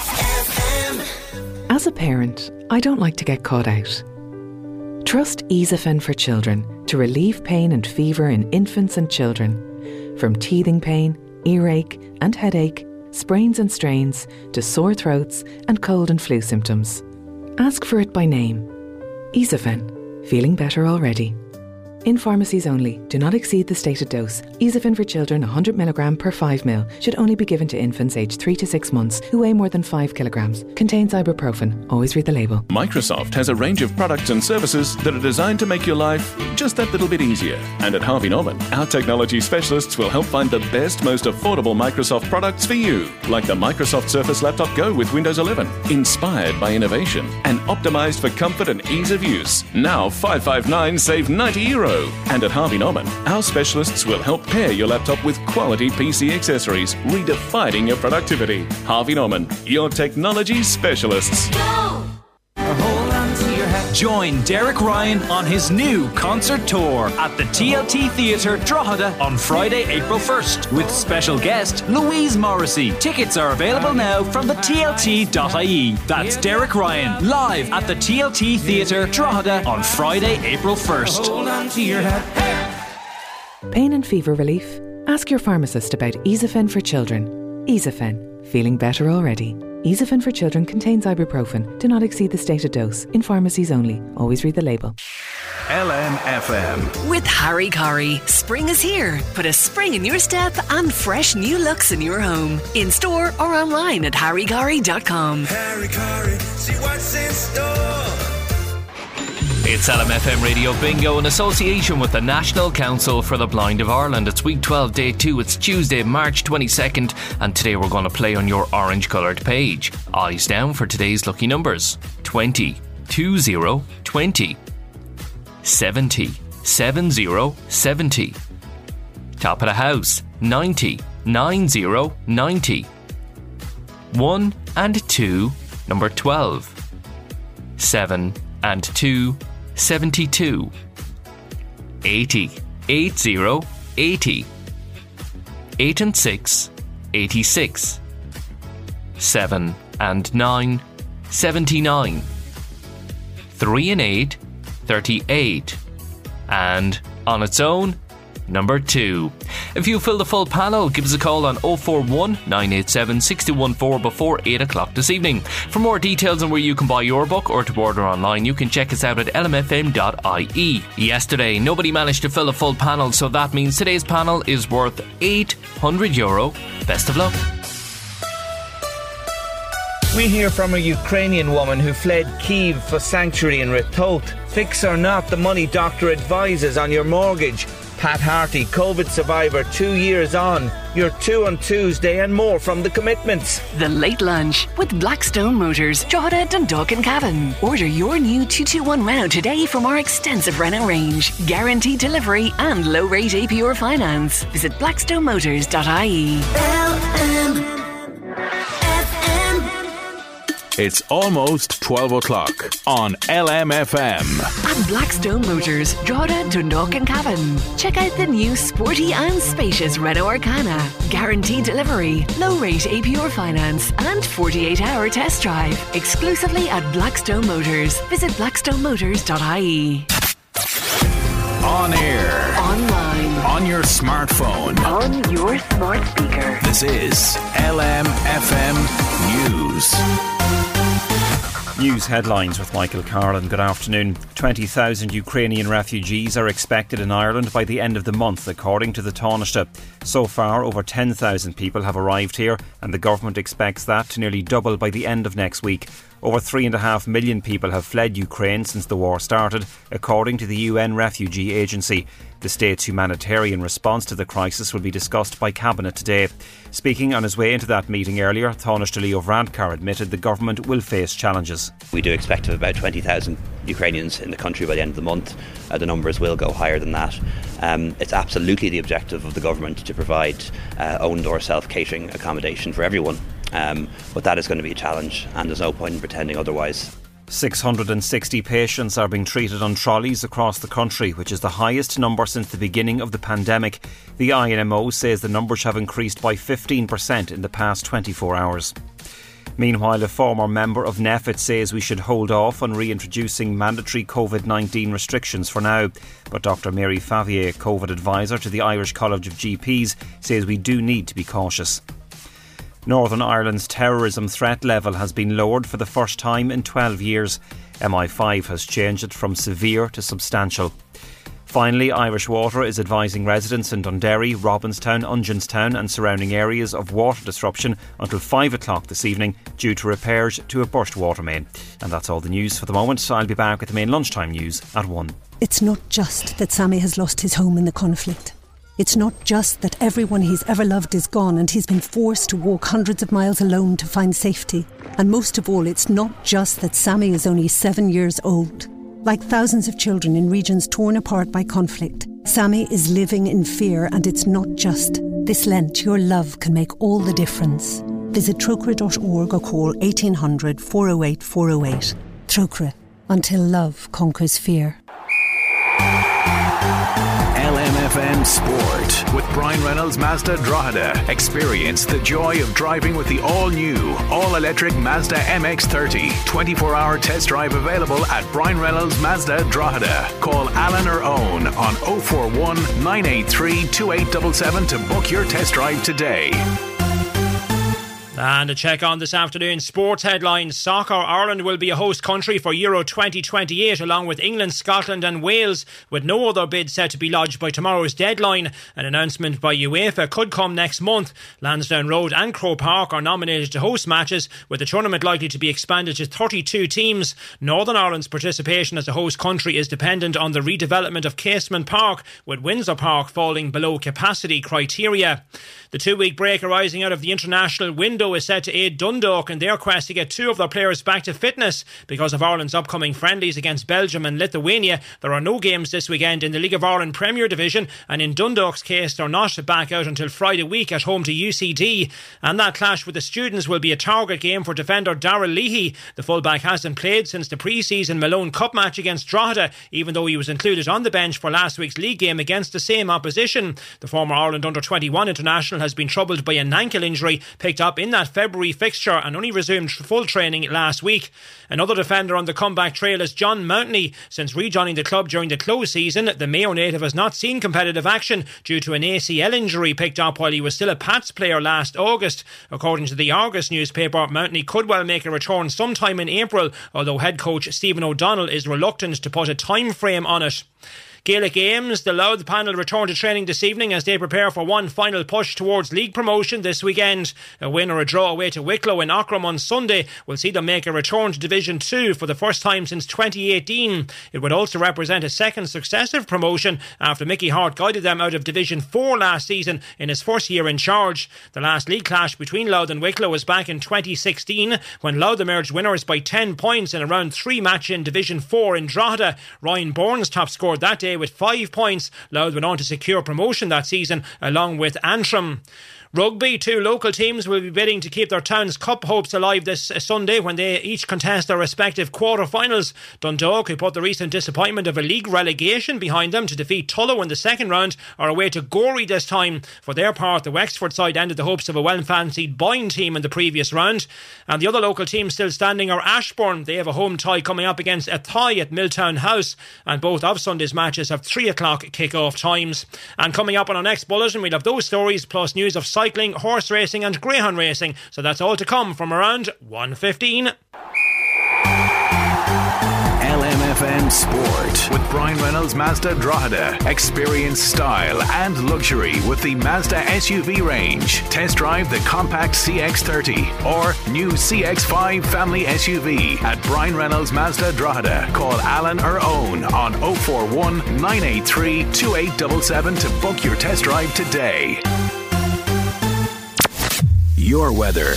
LMFM. As a parent, I don't like to get caught out. Trust EaseFen for Children to relieve pain and fever in infants and children. From teething pain, earache and headache, sprains and strains, to sore throats and cold and flu symptoms. Ask for it by name. EaseFen. Feeling better already. In pharmacies only. Do not exceed the stated dose. EaseFen for Children 100mg per 5ml should only be given to infants aged 3 to 6 months who weigh more than 5kg. Contains ibuprofen. Always read the label. Microsoft has a range of products and services that are designed to make your life just that little bit easier. And at Harvey Norman, our technology specialists will help find the best, most affordable Microsoft products for you. Like the Microsoft Surface Laptop Go with Windows 11. Inspired by innovation and optimised for comfort and ease of use. Now 559 save €90. And at Harvey Norman, our specialists will help pair your laptop with quality PC accessories, redefining your productivity. Harvey Norman, your technology specialists. Go! Join Derek Ryan on his new concert tour at the TLT Theatre, Drogheda on Friday, April 1st with special guest Louise Morrissey. Tickets are available now from the TLT.ie. That's Derek Ryan live at the TLT Theatre, Drogheda on Friday, April 1st. Hold on to your hat. Pain and fever relief? Ask your pharmacist about EaseFen for Children. EaseFen. Feeling better already. EaseFen for Children contains ibuprofen. Do not exceed the stated dose. In pharmacies only. Always read the label. LMFM. With Harry Carey. Spring is here. Put a spring in your step and fresh new looks in your home. In store or online at harrycarey.com. Harry Carey, see what's in store. It's LMFM Radio Bingo in association with the National Council for the Blind of Ireland. It's week 12, day 2. It's Tuesday, March 22nd, and today we're going to play on your orange-coloured page. Eyes down for today's lucky numbers. 20, 20, 20. 70, 70, 70. Top of the house. 90, 90, 90. 1 and 2, number 12. 7 and 2. 72. 80. 80. 80. 8 and 6. 86. 7 and 9. 79. 3 and 8. 38. And on its own, number 2. If you fill the full panel, give us a call on 041 987 6214 before 8 o'clock this evening. For more details on where you can buy your book or to order online, you can check us out at lmfm.ie. Yesterday, nobody managed to fill a full panel, so that means today's panel is worth €800. Best of luck. We hear from a Ukrainian woman who fled Kyiv for sanctuary in Retot. Fix or not, the money doctor advises on your mortgage. Pat Harty, COVID survivor, 2 years on. Your two on Tuesday and more from The Commitments. The Late Lunch with Blackstone Motors, Drogheda, Dundalk and Cavan. Order your new 221 Renault today from our extensive Renault range. Guaranteed delivery and low rate APR finance. Visit blackstonemotors.ie. It's almost 12 o'clock on LMFM. At Blackstone Motors, Drogheda, Dundalk and Cavan. Check out the new sporty and spacious Renault Arcana. Guaranteed delivery, low-rate APR finance and 48-hour test drive. Exclusively at Blackstone Motors. Visit blackstonemotors.ie. On air. Online. On your smartphone. On your smart speaker. This is LMFM News. News headlines with Michael Carlin. Good afternoon. 20,000 Ukrainian refugees are expected in Ireland by the end of the month, according to the Taoiseach. So far, over 10,000 people have arrived here, and the government expects that to nearly double by the end of next week. Over 3.5 million people have fled Ukraine since the war started, according to the UN Refugee Agency. The state's humanitarian response to the crisis will be discussed by Cabinet today. Speaking on his way into that meeting earlier, Taoiseach Leo Varadkar admitted the government will face challenges. We do expect to have about 20,000 Ukrainians in the country by the end of the month. The numbers will go higher than that. It's absolutely the objective of the government to provide owned or self-catering accommodation for everyone. But that is going to be a challenge, and there's no point in pretending otherwise. 660 patients are being treated on trolleys across the country, which is the highest number since the beginning of the pandemic. The INMO says the numbers have increased by 15% in the past 24 hours. Meanwhile, a former member of NEFIT says we should hold off on reintroducing mandatory COVID-19 restrictions for now. But Dr Mary Favier, COVID advisor to the Irish College of GPs, says we do need to be cautious. Northern Ireland's terrorism threat level has been lowered for the first time in 12 years. MI5 has changed it from severe to substantial. Finally, Irish Water is advising residents in Dunderry, Robinstown, Unionstown and surrounding areas of water disruption until 5 o'clock this evening due to repairs to a burst water main. And that's all the news for the moment. I'll be back with the main lunchtime news at 1. It's not just that Sammy has lost his home in the conflict. It's not just that everyone he's ever loved is gone and he's been forced to walk hundreds of miles alone to find safety. And most of all, it's not just that Sammy is only 7 years old. Like thousands of children in regions torn apart by conflict, Sammy is living in fear, and it's not just. This Lent, your love can make all the difference. Visit Trocra.org or call 1800 408 408. Trocra, until love conquers fear. LMFM Sport with Brian Reynolds Mazda Drogheda. Experience the joy of driving with the all-new, all-electric Mazda MX-30. 24-hour test drive available at Brian Reynolds Mazda Drogheda. Call Alan or Owen on 041-983-2877 to book your test drive today. And a check on this afternoon's sports headlines. Soccer. Ireland will be a host country for Euro 2028 along with England, Scotland and Wales, with no other bid set to be lodged by tomorrow's deadline. An announcement by UEFA could come next month. Lansdowne Road and Croke Park are nominated to host matches, with the tournament likely to be expanded to 32 teams. Northern Ireland's participation as a host country is dependent on the redevelopment of Casement Park, with Windsor Park falling below capacity criteria. The 2-week break arising out of the international window is set to aid Dundalk in their quest to get two of their players back to fitness. Because of Ireland's upcoming friendlies against Belgium and Lithuania, there are no games this weekend in the League of Ireland Premier Division, and in Dundalk's case they're not back out until Friday week at home to UCD. And that clash with the students will be a target game for defender Darrell Leahy. The fullback hasn't played since the pre-season Malone Cup match against Drogheda, even though he was included on the bench for last week's league game against the same opposition. The former Ireland Under-21 international has been troubled by an ankle injury picked up in that February fixture and only resumed full training last week. Another defender on the comeback trail is John Mountney. Since rejoining the club during the close season, the Mayo native has not seen competitive action due to an ACL injury picked up while he was still a Pats player last August. According to the Argus newspaper, Mountney could well make a return sometime in April, although head coach Stephen O'Donnell is reluctant to put a time frame on it. Gaelic Games. The Louth panel return to training this evening as they prepare for one final push towards league promotion this weekend. A win or a draw away to Wicklow in Ockram on Sunday will see them make a return to Division 2 for the first time since 2018. It would also represent a second successive promotion after Mickey Hart guided them out of Division 4 last season in his first year in charge. The last league clash between Louth and Wicklow was back in 2016 when Louth emerged winners by 10 points in a round 3 match in Division 4 in Drogheda. Ryan Bourne's top scored that day with 5 points. Louth went on to secure promotion that season along with Antrim. Rugby, two local teams will be bidding to keep their town's cup hopes alive this Sunday when they each contest their respective quarter-finals. Dundalk, who put the recent disappointment of a league relegation behind them to defeat Tullow in the second round, are away to Gorey this time. For their part, the Wexford side ended the hopes of a well-fancied Boyne team in the previous round. And the other local teams still standing are Ashburn. They have a home tie coming up against Athy at Milltown House, and both of Sunday's matches have 3 o'clock kick-off times. And coming up on our next bulletin, we'll have those stories plus news of cycling, horse racing and greyhound racing. So that's all to come from around 1:15. LMFM Sport with Brian Reynolds Mazda Drogheda. Experience style and luxury with the Mazda SUV range. Test drive the compact CX-30 or new CX-5 family SUV at Brian Reynolds Mazda Drogheda. Call Alan or Owen on 041 983 2877 to book your test drive today. Your weather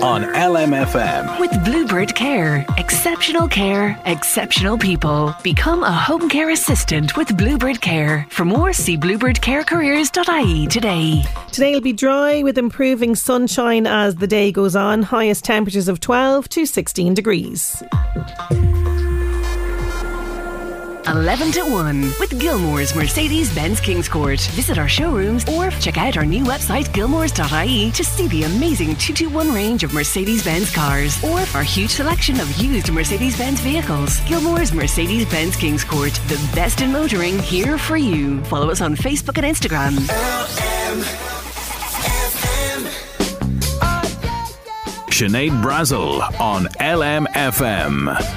on LMFM with Bluebird Care. Exceptional care, exceptional people. Become a home care assistant with Bluebird Care. For more, see bluebirdcarecareers.ie today. Today will be dry with improving sunshine as the day goes on. Highest temperatures of 12 to 16 degrees. 11 to 1 with Gilmore's Mercedes Benz Kings Court. Visit our showrooms or check out our new website gilmores.ie to see the amazing 221 range of Mercedes Benz cars or our huge selection of used Mercedes Benz vehicles. Gilmore's Mercedes Benz Kings Court, the best in motoring, here for you. Follow us on Facebook and Instagram. Sinead Brazzle on LMFM.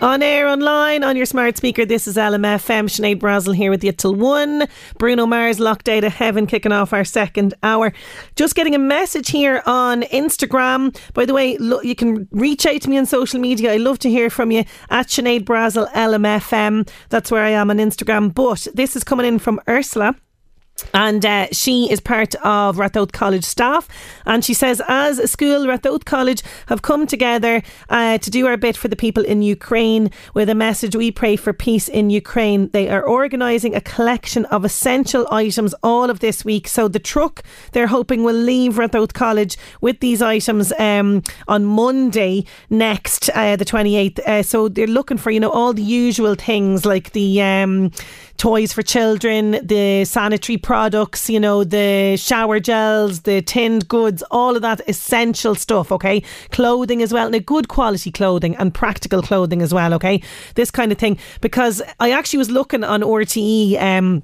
On air, online, on your smart speaker, this is LMFM. Sinead Brazzle here with you till 1. Bruno Mars, Locked Out of Heaven, kicking off our second hour. Just getting a message here on Instagram. By the way, you can reach out to me on social media. I love to hear from you at Sinead Brazzle LMFM. That's where I am on Instagram. But this is coming in from Ursula. And she is part of Rathout College staff, and she says, as a school, Rathout College have come together to do our bit for the people in Ukraine with a message, we pray for peace in Ukraine. They are organising a collection of essential items all of this week, so the truck they're hoping will leave Rathout College with these items on Monday next, the 28th. So they're looking for, you know, all the usual things like the toys for children, the sanitary products, you know, the shower gels, the tinned goods, all of that essential stuff, okay? Clothing as well, and a good quality clothing and practical clothing as well, okay? This kind of thing. Because I actually was looking on RTE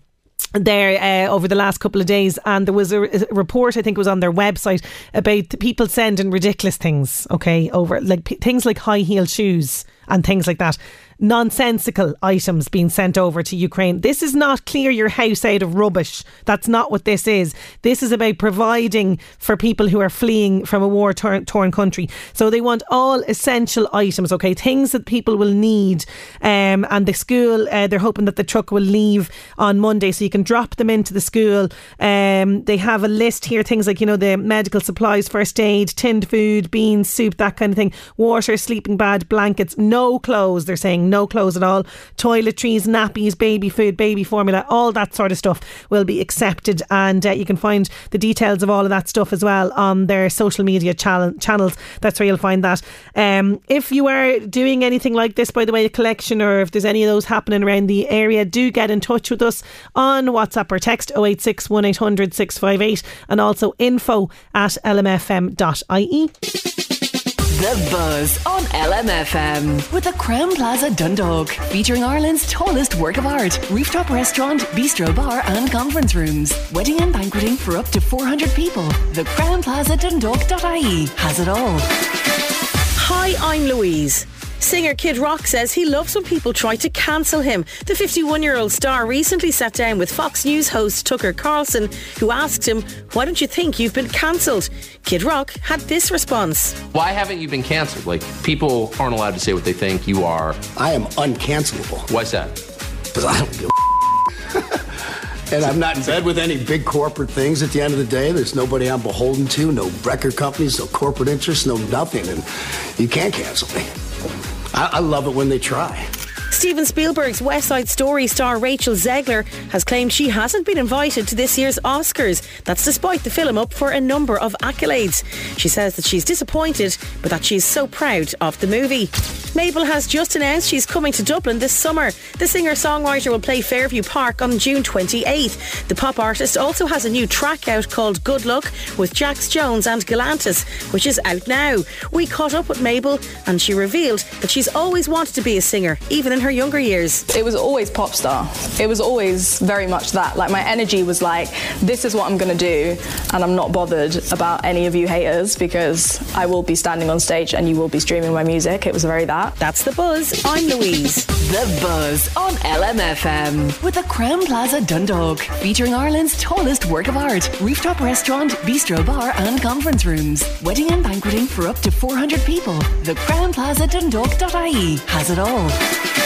there over the last couple of days, and there was a report, I think it was on their website, about the people sending ridiculous things, okay, over like things like high heel shoes and things like that. Nonsensical items being sent over to Ukraine. This is not clear your house out of rubbish. That's not what this is. This is about providing for people who are fleeing from a war-torn country. So they want all essential items, okay? Things that people will need. And the school, they're hoping that the truck will leave on Monday, so you can drop them into the school. They have a list here, things like, you know, the medical supplies, first aid, tinned food, beans, soup, that kind of thing, water, sleeping bag, blankets, no clothes, they're saying. No clothes at all, toiletries, nappies, baby food, baby formula, all that sort of stuff will be accepted. And you can find the details of all of that stuff as well on their social media channels. That's where you'll find that. If you are doing anything like this, by the way, a collection, or if there's any of those happening around the area, do get in touch with us on WhatsApp or text 086 1800 658 and also info@lmfm.ie. The Buzz on LMFM with the Crowne Plaza Dundalk, featuring Ireland's tallest work of art, rooftop restaurant, bistro bar and conference rooms, wedding and banqueting for up to 400 people. The Crowne Plaza Dundalk.ie has it all. Hi, I'm Louise. Singer Kid Rock says he loves when people try to cancel him. The 51-year-old star recently sat down with Fox News host Tucker Carlson, who asked him, "Why don't you think you've been cancelled?" Kid Rock had this response. Why haven't you been cancelled? Like, people aren't allowed to say what they think. You are. I am uncancelable. Why's that? Because I don't give a and I'm not in bed with any big corporate things at the end of the day. There's nobody I'm beholden to, no record companies, no corporate interests, no nothing. And you can't cancel me. I love it when they try. Steven Spielberg's West Side Story star Rachel Zegler has claimed she hasn't been invited to this year's Oscars. That's despite the film up for a number of accolades. She says that she's disappointed, but that she's so proud of the movie. Mabel has just announced she's coming to Dublin this summer. The singer-songwriter will play Fairview Park on June 28th. The pop artist also has a new track out called Good Luck with Jax Jones and Galantis, which is out now. We caught up with Mabel and she revealed that she's always wanted to be a singer, even in her younger years. It was always pop star. It was always very much that. Like, my energy was like, this is what I'm going to do and I'm not bothered about any of you haters, because I will be standing on stage and you will be streaming my music. It was very that. That's The Buzz. I'm Louise. The Buzz on LMFM with the Crowne Plaza Dundalk, featuring Ireland's tallest work of art, rooftop restaurant, bistro bar and conference rooms, wedding and banqueting for up to 400 people. The Crowne Plaza Dundalk.ie has it all.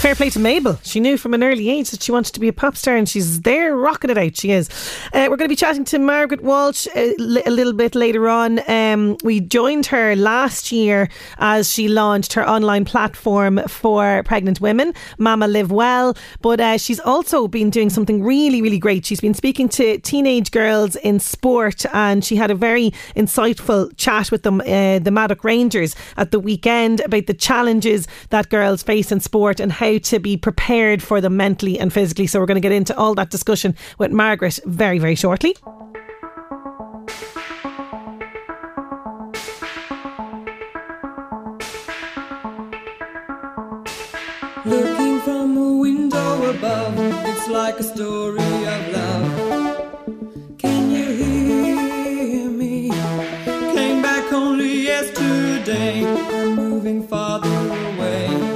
Fair play to Mabel. She knew from an early age that she wanted to be a pop star, and she's there rocking it out. She is. We're going to be chatting to Margaret Walsh a little bit later on. We joined her last year as she launched her online platform for pregnant women, Mama Live Well. But she's also been doing something really, really great. She's been speaking to teenage girls in sport, and she had a very insightful chat with them, the Maddock Rangers, at the weekend about the challenges that girls face in sport and how to be prepared for them mentally and physically. So we're going to get into all that discussion with Margaret very, very shortly. Looking from a window above, it's like a story of love. Can you hear me? Came back only yesterday, moving farther away.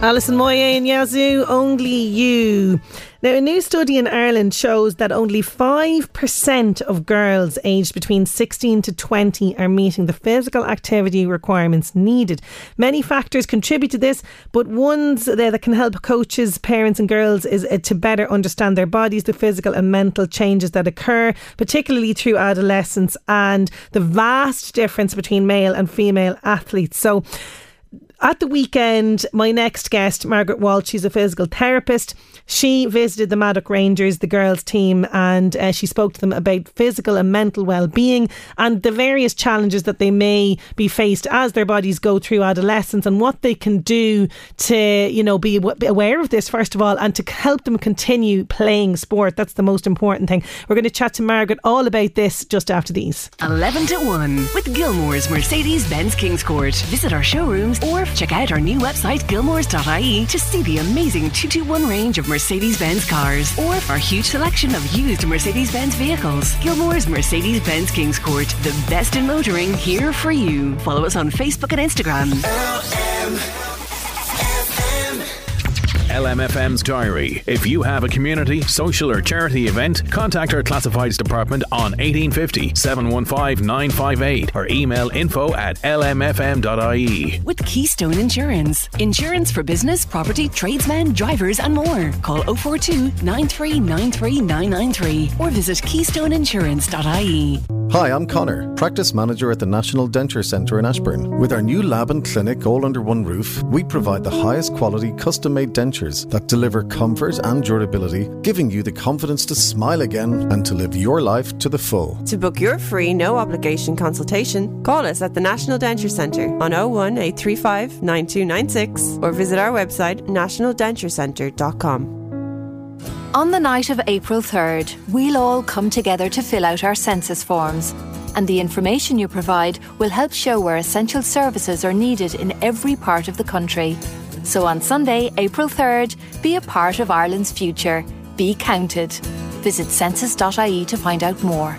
Alison Moyet and Yazoo, Only You. Now, a new study in Ireland shows that only 5% of girls aged between 16 to 20 are meeting the physical activity requirements needed. Many factors contribute to this, but ones there that can help coaches, parents and girls is to better understand their bodies, the physical and mental changes that occur, particularly through adolescence, and the vast difference between male and female athletes. So, at the weekend, my next guest, Margaret Walsh, she's a physical therapist. She visited the Maddock Rangers, the girls' team, and she spoke to them about physical and mental well-being and the various challenges that they may be faced as their bodies go through adolescence, and what they can do to, you know, be aware of this, first of all, and to help them continue playing sport. That's the most important thing. We're going to chat to Margaret all about this just after these. 11 to 1 with Gilmore's Mercedes Benz Kingscourt. Visit our showrooms or check out our new website gilmores.ie to see the amazing 221 range of Mercedes-Benz cars or our huge selection of used Mercedes-Benz vehicles. Gilmore's Mercedes-Benz Kingscourt, the best in motoring, here for you. Follow us on Facebook and Instagram. LMFM's Diary. If you have a community, social or charity event, contact our classifieds department on 1850 715 958 or email info@lmfm.ie. With Keystone Insurance. Insurance for business, property, tradesmen, drivers and more. Call 042 9393 993 or visit keystoneinsurance.ie. Hi, I'm Connor, practice manager at the National Denture Centre in Ashburn. With our new lab and clinic all under one roof, we provide the highest quality custom-made dentures that deliver comfort and durability, giving you the confidence to smile again and to live your life to the full. To book your free, no obligation consultation, call us at the National Denture Centre on 01 835 9296 or visit our website nationaldenturecentre.com. On the night of April 3rd, we'll all come together to fill out our census forms, and the information you provide will help show where essential services are needed in every part of the country. So on Sunday, April 3rd, be a part of Ireland's future. Be counted. Visit census.ie to find out more.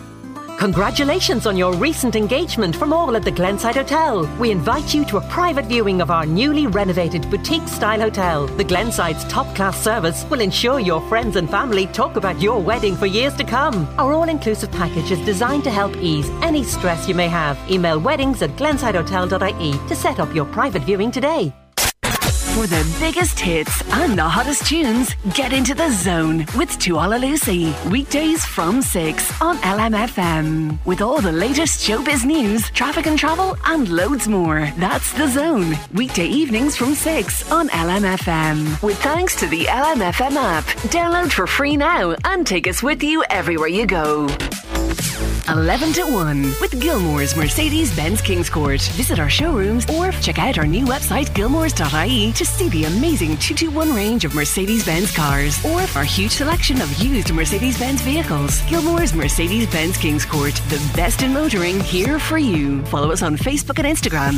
Congratulations on your recent engagement from all at the Glenside Hotel. We invite you to a private viewing of our newly renovated boutique-style hotel. The Glenside's top-class service will ensure your friends and family talk about your wedding for years to come. Our all-inclusive package is designed to help ease any stress you may have. Email weddings@glensidehotel.ie to set up your private viewing today. For the biggest hits and the hottest tunes, get into the zone with Tuala Lucy. Weekdays from 6 on LMFM. With all the latest showbiz news, traffic and travel, and loads more. That's The Zone. Weekday evenings from 6 on LMFM. With thanks to the LMFM app. Download for free now and take us with you everywhere you go. 11 to 1 with Gilmore's Mercedes Benz Kingscourt. Visit our showrooms or check out our new website gilmores.ie to see the amazing 221 range of Mercedes Benz cars or our huge selection of used Mercedes Benz vehicles. Gilmore's Mercedes Benz Kingscourt, the best in motoring, here for you. Follow us on Facebook and Instagram.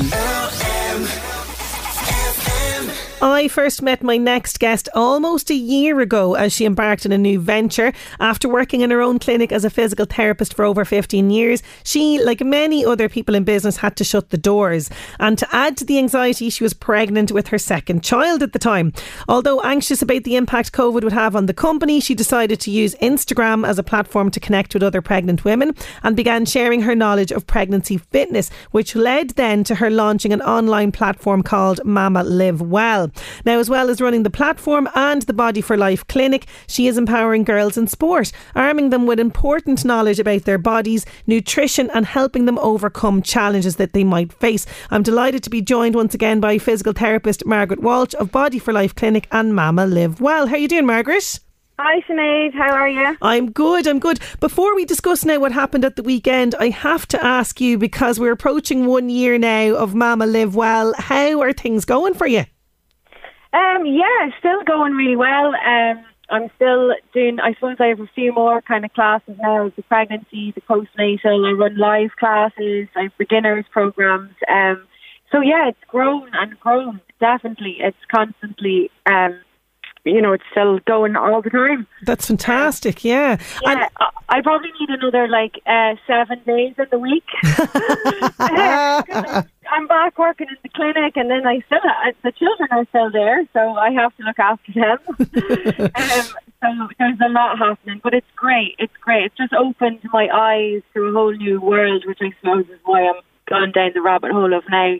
I first met my next guest almost a year ago as she embarked on a new venture. After working in her own clinic as a physical therapist for over 15 years, she, like many other people in business, had to shut the doors. And to add to the anxiety, she was pregnant with her second child at the time. Although anxious about the impact COVID would have on the company, she decided to use Instagram as a platform to connect with other pregnant women and began sharing her knowledge of pregnancy fitness, which led then to her launching an online platform called Mama Live Well. Now, as well as running the platform and the Body for Life clinic, she is empowering girls in sport, arming them with important knowledge about their bodies, nutrition, and helping them overcome challenges that they might face. I'm delighted to be joined once again by physical therapist Margaret Walsh of Body for Life clinic and Mama Live Well. How are you doing, Margaret? Hi Sinead, how are you? I'm good. Before we discuss now what happened at the weekend, I have to ask you, because we're approaching 1 year now of Mama Live Well, how are things going for you? Yeah, still going really well. I'm still doing, I suppose I have a few more kind of classes now, the pregnancy, the postnatal, I run live classes, I have beginners programs. So yeah, it's grown, definitely. It's constantly, it's still going all the time. That's fantastic, yeah. Yeah, and I probably need another 7 days in the week. I'm back working in the clinic, and then the children are still there, so I have to look after them. So there's a lot happening, but it's great. It's just opened my eyes to a whole new world, which I suppose is why I'm going down the rabbit hole of now,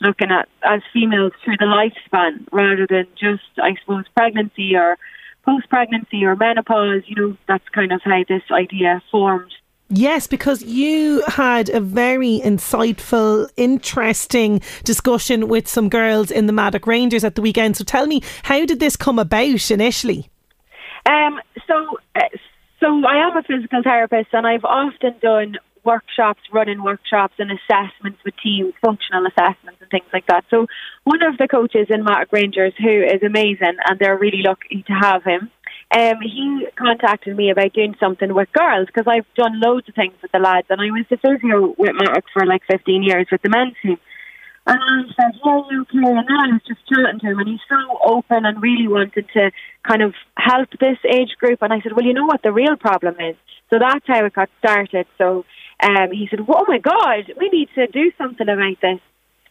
looking at as females through the lifespan rather than just, I suppose, pregnancy or post-pregnancy or menopause. That's kind of how this idea formed. Yes, because you had a very insightful, interesting discussion with some girls in the Maddock Rangers at the weekend. So tell me, how did this come about initially? So I am a physical therapist, and I've often done running workshops and assessments with teams, functional assessments and things like that. So one of the coaches in Maddock Rangers, who is amazing, and they're really lucky to have him, he contacted me about doing something with girls, because I've done loads of things with the lads, and I was the physio with Maddock for 15 years with the men's team. And I said, okay. And then I was just chatting to him, and he's so open and really wanted to kind of help this age group. And I said, well, you know what the real problem is? So that's how it got started. So he said, oh my God, we need to do something about this.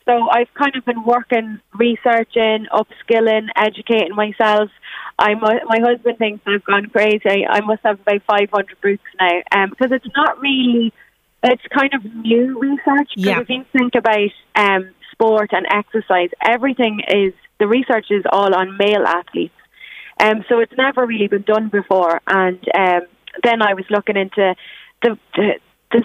So I've kind of been working, researching, upskilling, educating myself. My husband thinks I've gone crazy. I must have about 500 books now, because it's not really, it's kind of new research. Because if you think about sport and exercise, everything is, the research is all on male athletes. So it's never really been done before. And then I was looking into the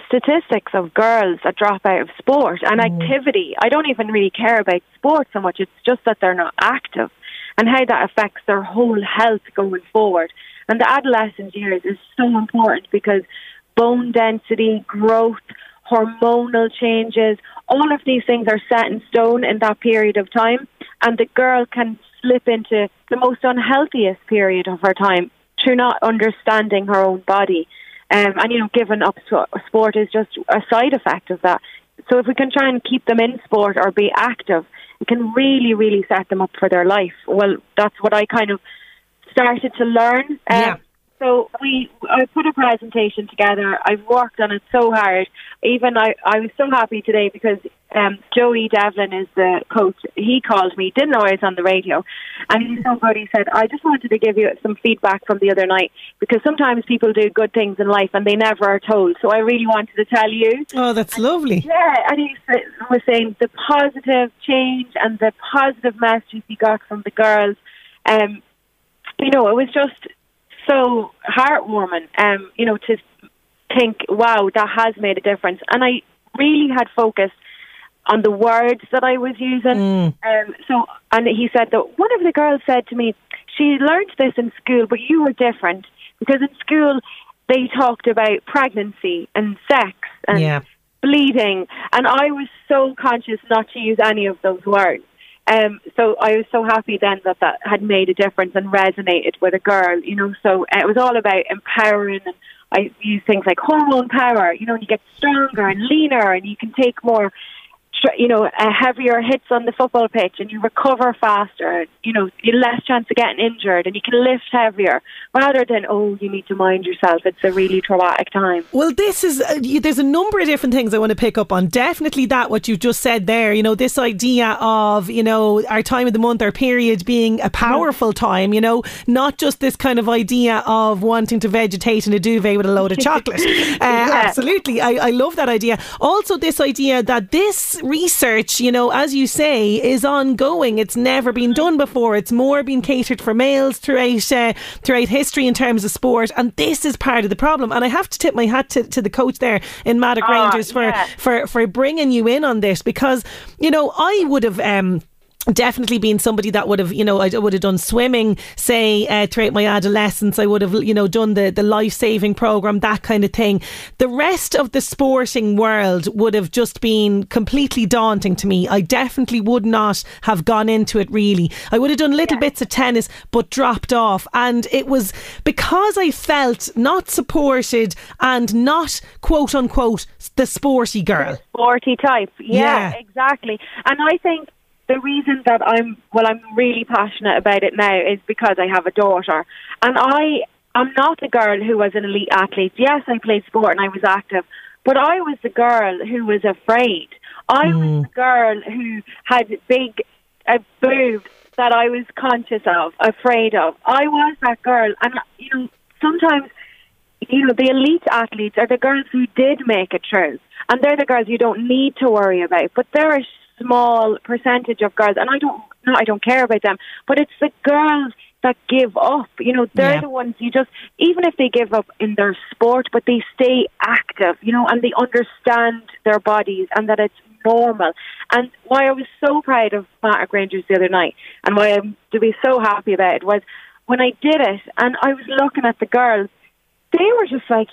statistics of girls that drop out of sport and activity. I don't even really care about sport so much. It's just that they're not active, and how that affects their whole health going forward. And the adolescent years is so important, because bone density, growth, hormonal changes, all of these things are set in stone in that period of time, and the girl can slip into the most unhealthiest period of her time through not understanding her own body. And giving up sport is just a side effect of that. So if we can try and keep them in sport or be active, it can really, really set them up for their life. Well, that's what I kind of started to learn. So I put a presentation together. I've worked on it so hard. Even I was so happy today, because Joey Devlin is the coach. He called me, didn't know I was on the radio, and he's so good. He said, I just wanted to give you some feedback from the other night, because sometimes people do good things in life and they never are told, so I really wanted to tell you. Oh, that's lovely. Yeah, and he was saying the positive change and the positive messages he got from the girls. You know, it was just so heartwarming, you know, to think, wow, that has made a difference. And I really had focused on the words that I was using. And he said that one of the girls said to me, she learned this in school, but you were different, because in school they talked about pregnancy and sex and bleeding, and I was so conscious not to use any of those words. So I was so happy then that that had made a difference and resonated with a girl, you know. So it was all about empowering, and I use things like hormone power, you know, and you get stronger and leaner, and you can take more, you know, heavier hits on the football pitch, and you recover faster, you know, you less chance of getting injured, and you can lift heavier, rather than, oh, you need to mind yourself, it's a really traumatic time. Well, this is there's a number of different things I want to pick up on. Definitely that, what you've just said there, you know, this idea of, you know, our time of the month, our period being a powerful time, you know, not just this kind of idea of wanting to vegetate in a duvet with a load of chocolate. Absolutely, I love that idea. Also this idea that this research, you know, as you say, is ongoing. It's never been done before. It's more been catered for males throughout history in terms of sport, and this is part of the problem. And I have to tip my hat to the coach there in Maddock Rangers for bringing you in on this, because, you know, I would have definitely been somebody that would have, you know, I would have done swimming, say, throughout my adolescence. I would have, you know, done the life-saving programme, that kind of thing. The rest of the sporting world would have just been completely daunting to me. I definitely would not have gone into it, really. I would have done little bits of tennis, but dropped off. And it was because I felt not supported and not, quote unquote, the sporty girl. The sporty type. Yeah, exactly. And I think the reason that I'm really passionate about it now is because I have a daughter, and I'm not the girl who was an elite athlete. Yes, I played sport and I was active, but I was the girl who was afraid. I was the girl who had big boobs that I was conscious of, afraid of. I was that girl. And, you know, sometimes, you know, the elite athletes are the girls who did make it through, and they're the girls you don't need to worry about, but there are small percentage of girls, and I don't care about them, but it's the girls that give up, you know, they're the ones you just, even if they give up in their sport, but they stay active, you know, and they understand their bodies and that it's normal. And why I was so proud of Maddock Rangers the other night, and why I'm to be so happy about it, was when I did it and I was looking at the girls, they were just like,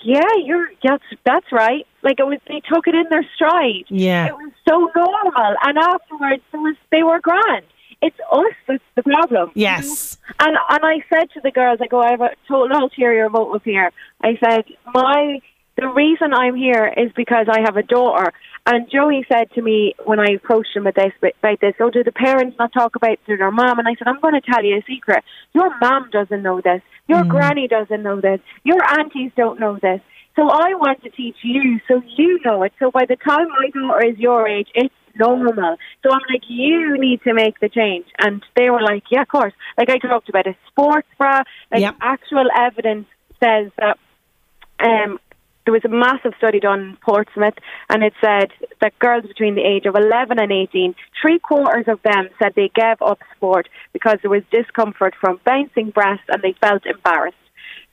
that's right. Like, it was, they took it in their stride. Yeah. It was so normal. And afterwards, they were grand. It's us that's the problem. Yes. You know? And I said to the girls, I go, I have a total ulterior motive here. I said, the reason I'm here is because I have a daughter. And Joey said to me when I approached him about this, oh, do the parents not talk about it to their mum? And I said, I'm going to tell you a secret. Your mum doesn't know this. Your granny doesn't know this. Your aunties don't know this. So I want to teach you so you know it. So by the time my daughter is your age, it's normal. So I'm like, you need to make the change. And they were like, yeah, of course. Like, I talked about a sports bra. Like, actual evidence says that there was a massive study done in Portsmouth, and it said that girls between the age of 11 and 18, 3/4 of them said they gave up sport because there was discomfort from bouncing breasts and they felt embarrassed.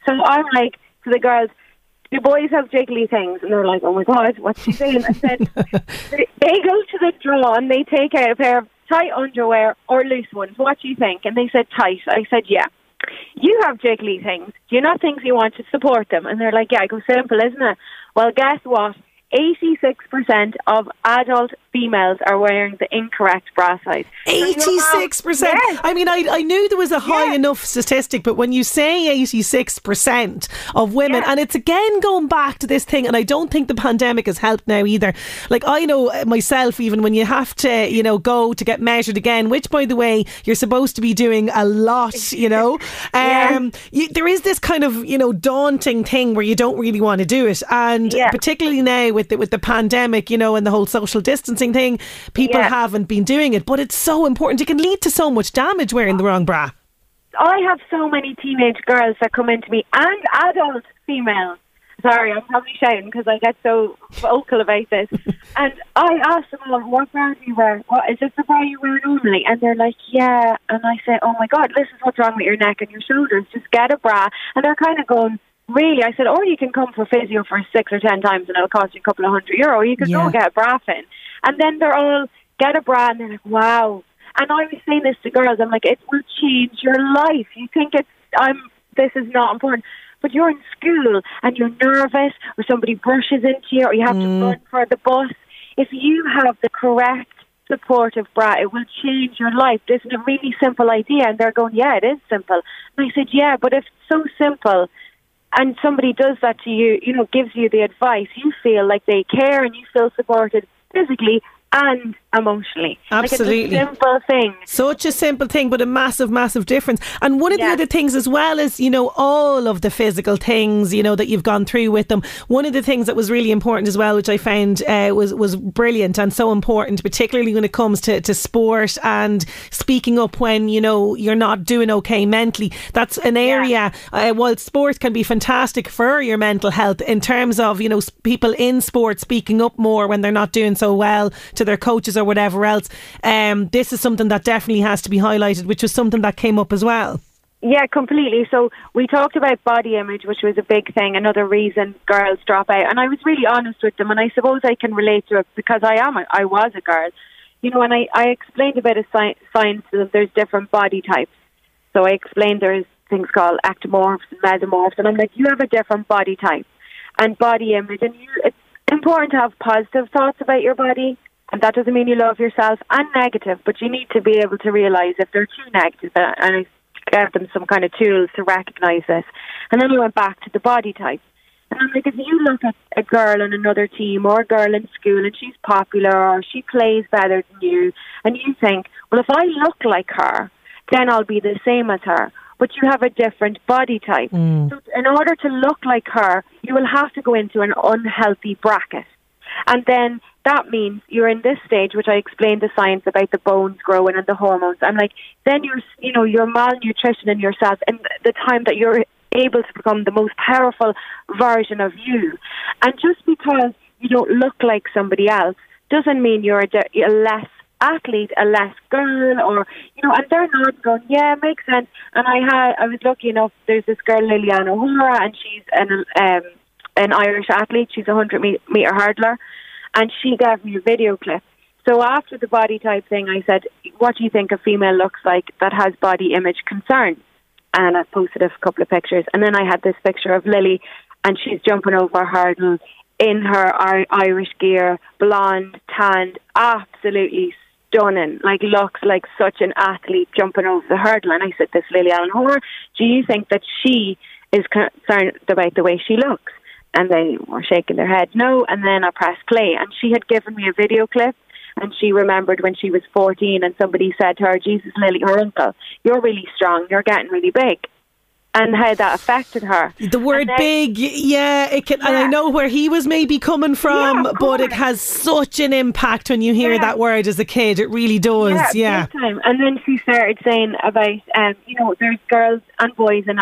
So I'm like to the girls, do boys have jiggly things? And they're like, oh my God, what's she saying? I said, they go to the drawer and they take out a pair of tight underwear or loose ones. What do you think? And they said, tight. I said, yeah. You have jiggly things. Do you not think you want to support them? And they're like, yeah. I go, simple, isn't it? Well, guess what? 86% of adult females are wearing the incorrect bra size. 86%? Yes. I mean, I knew there was a high enough statistic, but when you say 86% of women, and it's again going back to this thing, and I don't think the pandemic has helped now either. Like, I know myself, even when you have to, you know, go to get measured again, which, by the way, you're supposed to be doing a lot, you know. There is this kind of, you know, daunting thing where you don't really want to do it. And particularly now with the pandemic, you know, and the whole social distancing, embarrassing thing. People haven't been doing it, but it's so important. It can lead to so much damage wearing the wrong bra. I have so many teenage girls that come into me, and adult females. Sorry, I'm probably shouting because I get so vocal about this. And I ask them, all, what bra do you wear? What, is this the bra you wear normally? And they're like, yeah. And I say, oh my God, this is what's wrong with your neck and your shoulders. Just get a bra. And they're kind of going, really? I said, or you can come for physio for 6 or 10 times and it'll cost you a couple of €100. You can go get a bra fin. And then they're all, get a bra. And they're like, wow. And I was saying this to girls. I'm like, it will change your life. You think it's, this is not important. But you're in school and you're nervous or somebody brushes into you or you have to run for the bus. If you have the correct supportive bra, it will change your life. This is a really simple idea. And they're going, yeah, it is simple. And I said, yeah, but if it's so simple and somebody does that to you, you know, gives you the advice, you feel like they care and you feel supported physically and emotionally. Absolutely. Like, it's a simple thing. Such a simple thing, but a massive, massive difference. And one of the other things as well is, you know, all of the physical things, you know, that you've gone through with them. One of the things that was really important as well, which I found was brilliant and so important, particularly when it comes to sport and speaking up when, you know, you're not doing okay mentally. That's an area, while sport can be fantastic for your mental health in terms of, you know, people in sport speaking up more when they're not doing so well to their coaches or whatever else. This is something that definitely has to be highlighted, which was something that came up as well. Yeah, completely. So we talked about body image, which was a big thing, another reason girls drop out. And I was really honest with them, and I suppose I can relate to it because I was a girl. You know, and I explained about science that there's different body types. So I explained there's things called ectomorphs and mesomorphs, and I'm like, you have a different body type and body image, and it's important to have positive thoughts about your body. And that doesn't mean you love yourself, and negative, but you need to be able to realise if they're too negative, and I gave them some kind of tools to recognise this. And then we went back to the body type. And I'm like, if you look at a girl on another team or a girl in school and she's popular or she plays better than you, and you think, well, if I look like her, then I'll be the same as her. But you have a different body type. So in order to look like her, you will have to go into an unhealthy bracket. And then that means you're in this stage, which I explained the science about the bones growing and the hormones. I'm like, then you're malnutritioning yourself in the time that you're able to become the most powerful version of you. And just because you don't look like somebody else doesn't mean you're a less athlete, a less girl, or, you know, and they're not going, yeah, it makes sense. And I was lucky enough, there's this girl, Liliana O'Hara, and she's an Irish athlete. She's a 100-metre hurdler, and she gave me a video clip. So after the body type thing, I said, what do you think a female looks like that has body image concerns? And I posted a couple of pictures, and then I had this picture of Lily, and she's jumping over a hurdle in her Irish gear, blonde, tanned, absolutely stunning, like looks like such an athlete jumping over the hurdle. And I said, this Lily Allen Hoare, do you think that she is concerned about the way she looks? And they were shaking their head, no. And then I pressed play. And she had given me a video clip. And she remembered when she was 14 and somebody said to her, Jesus, Lily, her uncle, you're really strong. You're getting really big. And how that affected her. The word then, big, it can. Yeah. And I know where he was maybe coming from, but it has such an impact when you hear that word as a kid. It really does. Yeah. Big time. And then she started saying about, you know, there's girls and boys in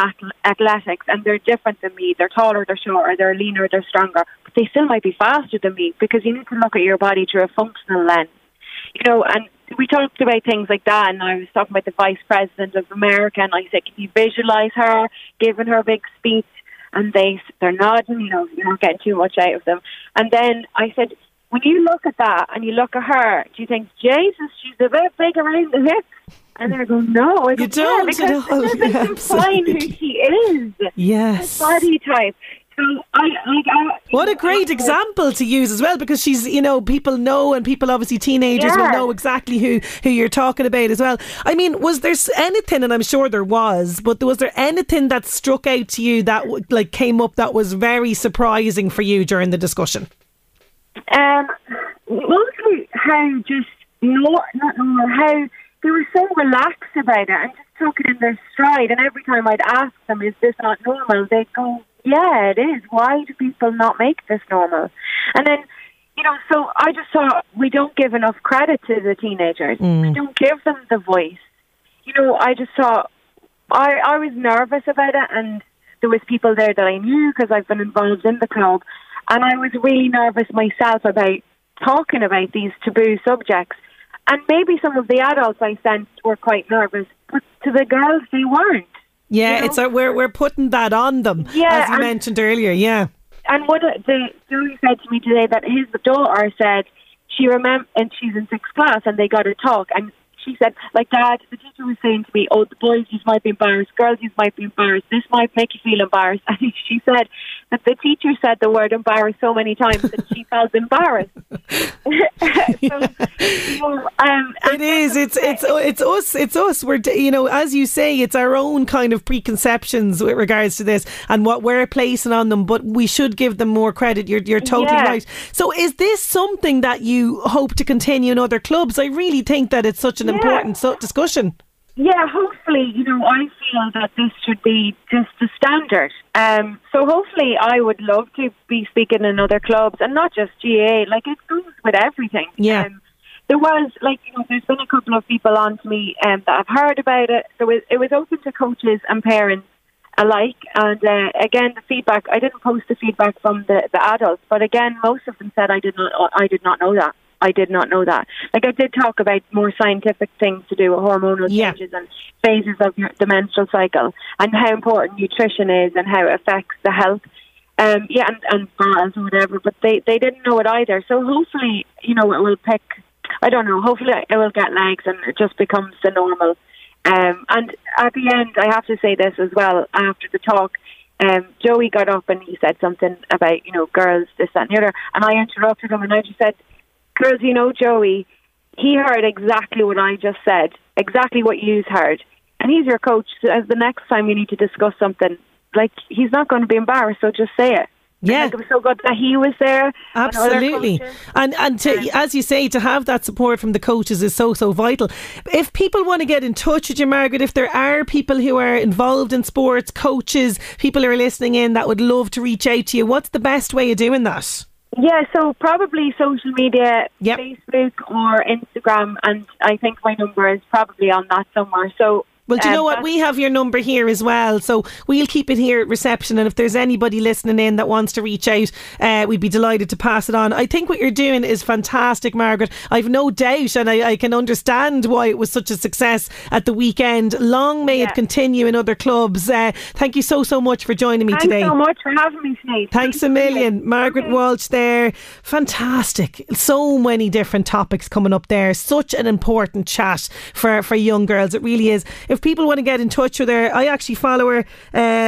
athletics, and they're different than me. They're taller, they're shorter, they're leaner, they're stronger, but they still might be faster than me, because you need to look at your body through a functional lens. You know, and we talked about things like that, and I was talking about the Vice President of America, and I said, can you visualise her giving her big speech? And they're nodding, you know, you're not getting too much out of them. And then I said, when you look at that and you look at her, do you think, Jesus, she's a bit big around the hips? And they're going, no, I don't, because it doesn't define who she is. Yes. Her body type. What a great example to use as well, because she's, you know, people know, and people, obviously teenagers will know exactly who you're talking about as well. I mean, was there anything, and I'm sure there was, but was there anything that struck out to you that like came up that was very surprising for you during the discussion? Mostly how just how they were so relaxed about it and just took it in their stride, and every time I'd ask them, is this not normal? They'd go, yeah, it is. Why do people not make this normal? And then, You know, so I just thought we don't give enough credit to the teenagers. We don't give them the voice. You know, I just thought I was nervous about it, and there was people there that I knew because I've been involved in the club, and I was really nervous myself about talking about these taboo subjects. And maybe some of the adults I sensed were quite nervous, but to the girls, they weren't. Yeah, you know? It's like we're putting that on them, as you mentioned earlier, And what the Julie said to me today, that his daughter said she remember, and she's in sixth class, and they got to talk. And she said, like, Dad, the teacher was saying to me, oh, the boys you might be embarrassed, girls you might be embarrassed, this might make you feel embarrassed. And she said that the teacher said the word embarrassed so many times that she felt embarrassed. It's us. We're, you know, as you say, it's our own kind of preconceptions with regards to this and what we're placing on them, but we should give them more credit. You're totally right. So is this something that you hope to continue in other clubs? I really think that it's such an important discussion. Yeah, hopefully, you know, I feel that this should be just the standard. So hopefully I would love to be speaking in other clubs, and not just GA, like it goes with everything. Yeah. There was, like, you know, there's been a couple of people on to me that have heard about it. So it was open to coaches and parents alike. And again, the feedback, I didn't post the feedback from the adults, but again, most of them said I did not know that. I did not know that. Like, I did talk about more scientific things to do with hormonal changes and phases of the menstrual cycle, and how important nutrition is and how it affects the health, and balance and whatever. But they didn't know it either. So hopefully, you know, it will pick. I don't know. Hopefully, it will get legs, and it just becomes the normal. And at the end, I have to say this as well. After the talk, Joey got up and he said something about, you know, girls, this, that, and the other, and I interrupted him, and I just said, girls, you know, Joey, he heard exactly what I just said, exactly what you've heard. And he's your coach. So the next time you need to discuss something, like, he's not going to be embarrassed, so just say it. Yeah, it was so good that he was there. Absolutely, and to, as you say, to have that support from the coaches is so vital. If people want to get in touch with you, Margaret, if there are people who are involved in sports, coaches, people who are listening in that would love to reach out to you, what's the best way of doing that? Yeah, so probably social media, Facebook or Instagram, and I think my number is probably on that somewhere. So, well, do you know what? We have your number here as well, so we'll keep it here at reception, and if there's anybody listening in that wants to reach out, we'd be delighted to pass it on. I think what you're doing is fantastic, Margaret. I've no doubt, and I can understand why it was such a success at the weekend. Long may it continue in other clubs. Thank you so much for joining me today. Thanks so much for having me, Sinead. Thanks a million. Margaret Walsh there. Fantastic. So many different topics coming up there. Such an important chat for young girls. It really is. If people want to get in touch with her, I actually follow her.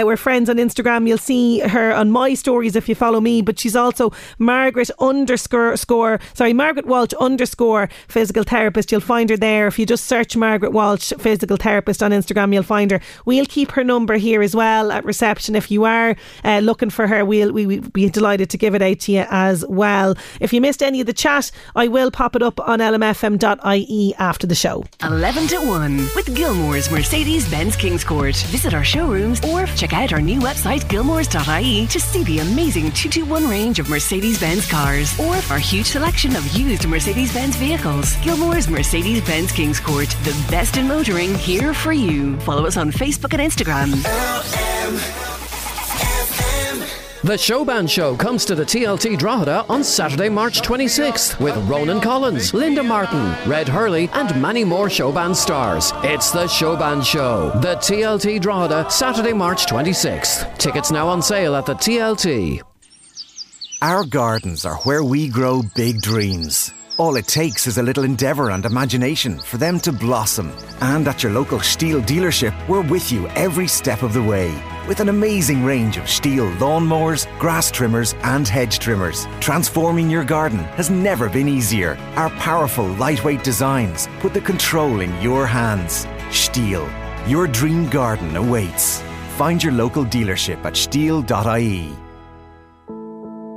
We're friends on Instagram. You'll see her on my stories if you follow me. But she's also Margaret Walsh underscore physical therapist. You'll find her there. If you just search Margaret Walsh physical therapist on Instagram, you'll find her. We'll keep her number here as well at reception. If you are looking for her, we'll be delighted to give it out to you as well. If you missed any of the chat, I will pop it up on lmfm.ie after the show. 11 to 1 with Gilmore's Mercedes Benz Kings Court. Visit our showrooms or check out our new website gilmores.ie to see the amazing 221 range of Mercedes Benz cars, or our huge selection of used Mercedes Benz vehicles. Gilmore's Mercedes Benz Kings Court, the best in motoring, here for you. Follow us on Facebook and Instagram. The Showband Show comes to the TLT Drogheda on Saturday, March 26th with Ronan Collins, Linda Martin, Red Hurley and many more Showband stars. It's the Showband Show, the TLT Drogheda, Saturday, March 26th. Tickets now on sale at the TLT. Our gardens are where we grow big dreams. All it takes is a little endeavour and imagination for them to blossom. And at your local Stihl dealership, we're with you every step of the way, with an amazing range of Stihl lawnmowers, grass trimmers and hedge trimmers. Transforming your garden has never been easier. Our powerful, lightweight designs put the control in your hands. Stihl, your dream garden awaits. Find your local dealership at stihl.ie.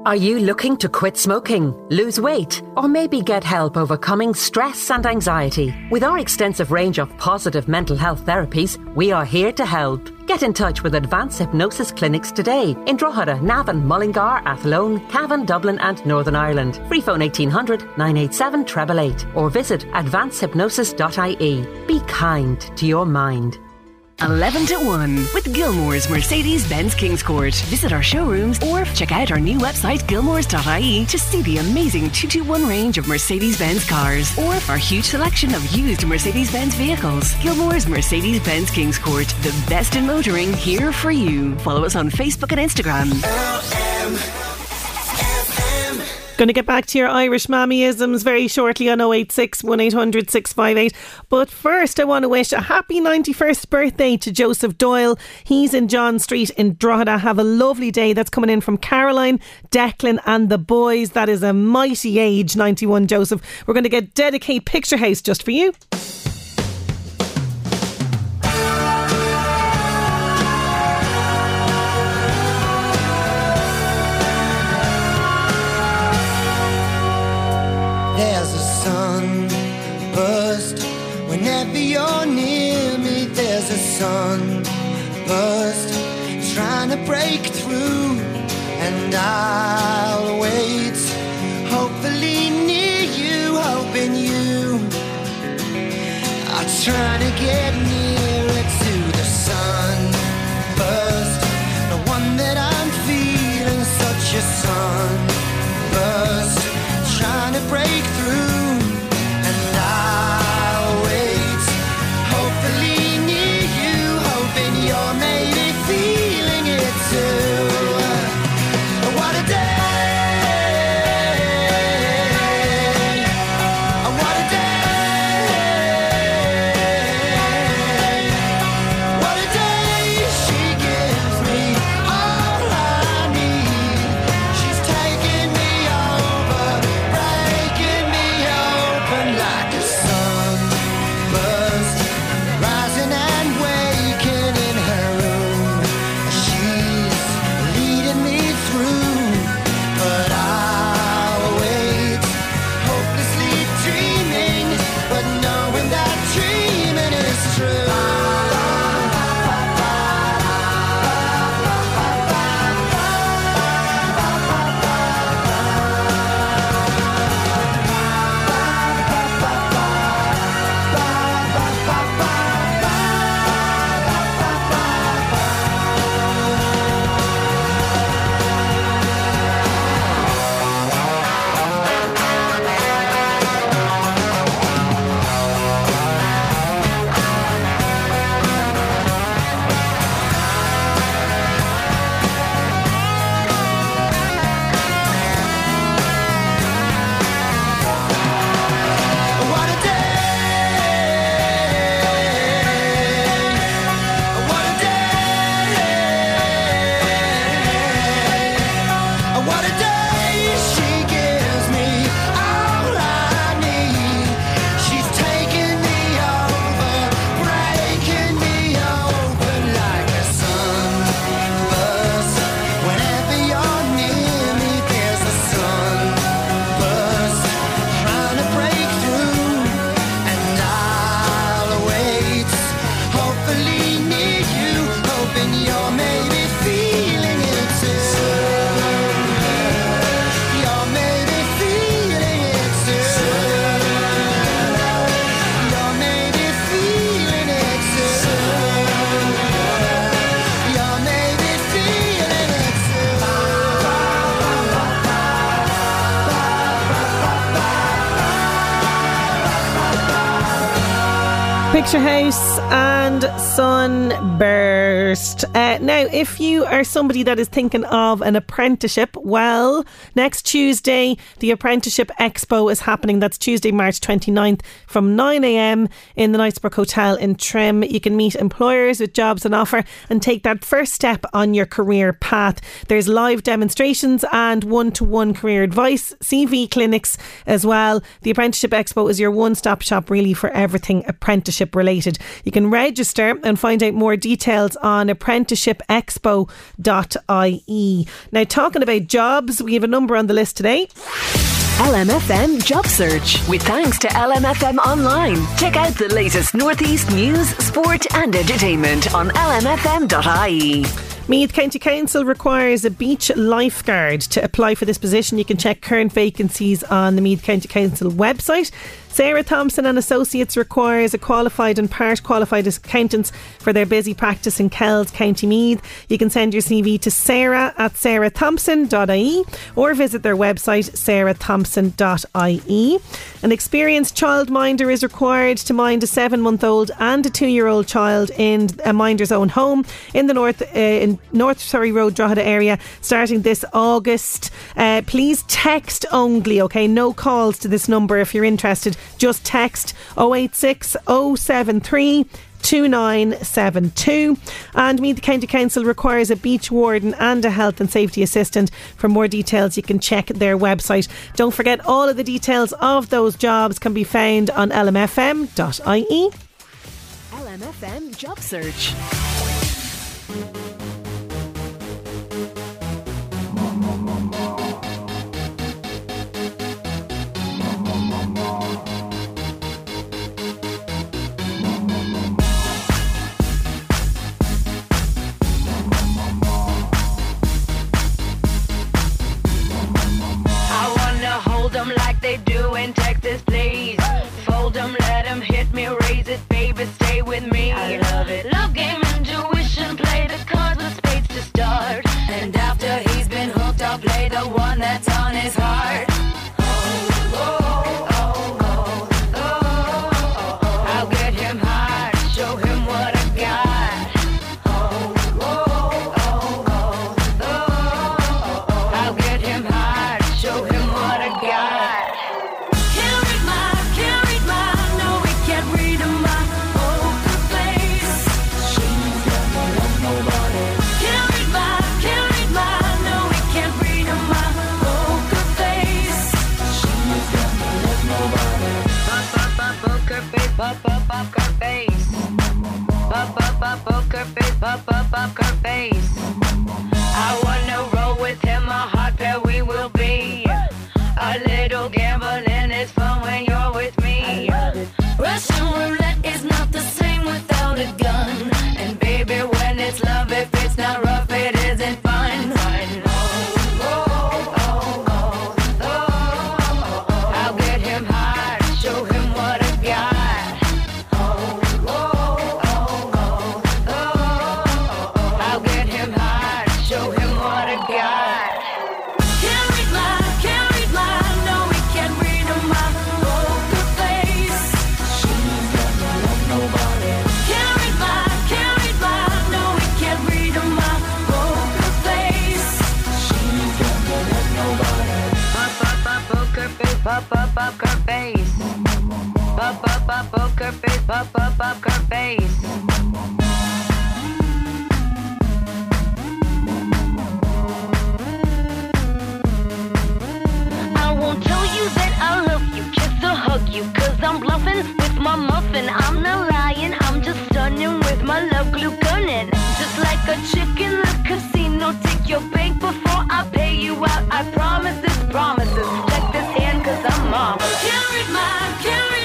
Are you looking to quit smoking, lose weight, or maybe get help overcoming stress and anxiety? With our extensive range of positive mental health therapies, we are here to help. Get in touch with Advanced Hypnosis Clinics today in Drogheda, Navan, Mullingar, Athlone, Cavan, Dublin and Northern Ireland. Free phone 1800 987 888 or visit advancedhypnosis.ie. Be kind to your mind. 11 to 1 with Gilmore's Mercedes Benz Kings Court. Visit our showrooms or check out our new website gilmores.ie to see the amazing 221 range of Mercedes Benz cars or our huge selection of used Mercedes Benz vehicles. Gilmore's Mercedes Benz Kings Court, the best in motoring, here for you. Follow us on Facebook and Instagram. LMFM. Going to get back to your Irish mammyisms very shortly on 086 1800 658. But first, I want to wish a happy 91st birthday to Joseph Doyle. He's in John Street in Drogheda. Have a lovely day. That's coming in from Caroline, Declan and the boys. That is a mighty age, 91, Joseph. We're going to get Dedicate Picture House just for you. There's a sunburst whenever you're near me. There's a sunburst trying to break through, and I'll wait, hopefully near you, hoping you are trying to get nearer to the sunburst, the one that I'm feeling, such a sunburst. Trying to break through, and I'll wait, hopefully near you, hoping you're maybe feeling it too. What a day, what a day, what a day. She gives me all I need, she's taking me over, like a sunburst, rising and waking in her room. She's leading me through, but I'll wait, hopelessly dreaming, but knowing that dreaming is true. Picture House and Sunburst. Now, if you are somebody that is thinking of an apprenticeship, well, next Tuesday, the Apprenticeship Expo is happening. That's Tuesday, March 29th from 9am in the Knightsbrook Hotel in Trim. You can meet employers with jobs on offer and take that first step on your career path. There's live demonstrations and one-to-one career advice, CV clinics as well. The Apprenticeship Expo is your one-stop shop really for everything apprenticeship related. You can register and find out more details on apprenticeshipexpo.ie. Now, talking about jobs, we have a number on the list today. LMFM Job Search. With thanks to LMFM Online. Check out the latest Northeast news, sport and entertainment on lmfm.ie. Meath County Council requires a beach lifeguard. To apply for this position, you can check current vacancies on the Meath County Council website. Sarah Thompson and Associates requires a qualified and part qualified accountants for their busy practice in Kells, County Meath. You can send your CV to sarah at sarahthompson.ie or visit their website sarahthompson.ie. An experienced childminder is required to mind a 7-month-old and a 2-year-old child in a minder's own home in the North Surrey Road, Drogheda area, starting this August. Please text only, okay? No calls to this number if you're interested. Just text 086 073 2972. And Meath County Council requires a beach warden and a health and safety assistant. For more details, you can check their website. Don't forget, all of the details of those jobs can be found on lmfm.ie. LMFM Job Search. They do in Texas, please. Fold them, let them hit me, raise it, baby, stay with me. I love it. Love game, intuition, play the cards with spades to start. And after he's been hooked, I'll play the one that's on his heart. Up her face. I wanna roll with him, a hot pair we will be. A little gambling is fun when you're with me. Russian roulette is not the same without a gun. And baby, when it's love, if it's not rough, it isn't fun. Up her face. I won't tell you that I love you, kiss or hug you, cause I'm bluffing with my muffin. I'm not lying, I'm just stunning with my love glue gunning. Just like a chick in the casino, take your bank before I pay you out. I promise this, promises. Check this hand, cause I'm marvelous. Can't read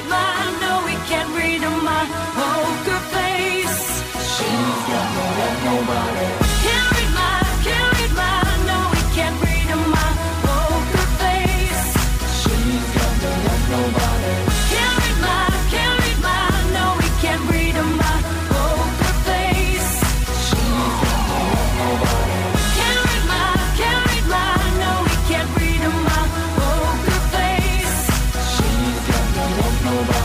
mine, no, we can't read my poker face. She's got no love, nobody. Can't read mine, no, we can't read my poker face. She's got no love, nobody. Can't read mine, no, we can't read my poker face. She's got no love, nobody. Can't read mine, no, we can't read my poker face. She's got no love, nobody.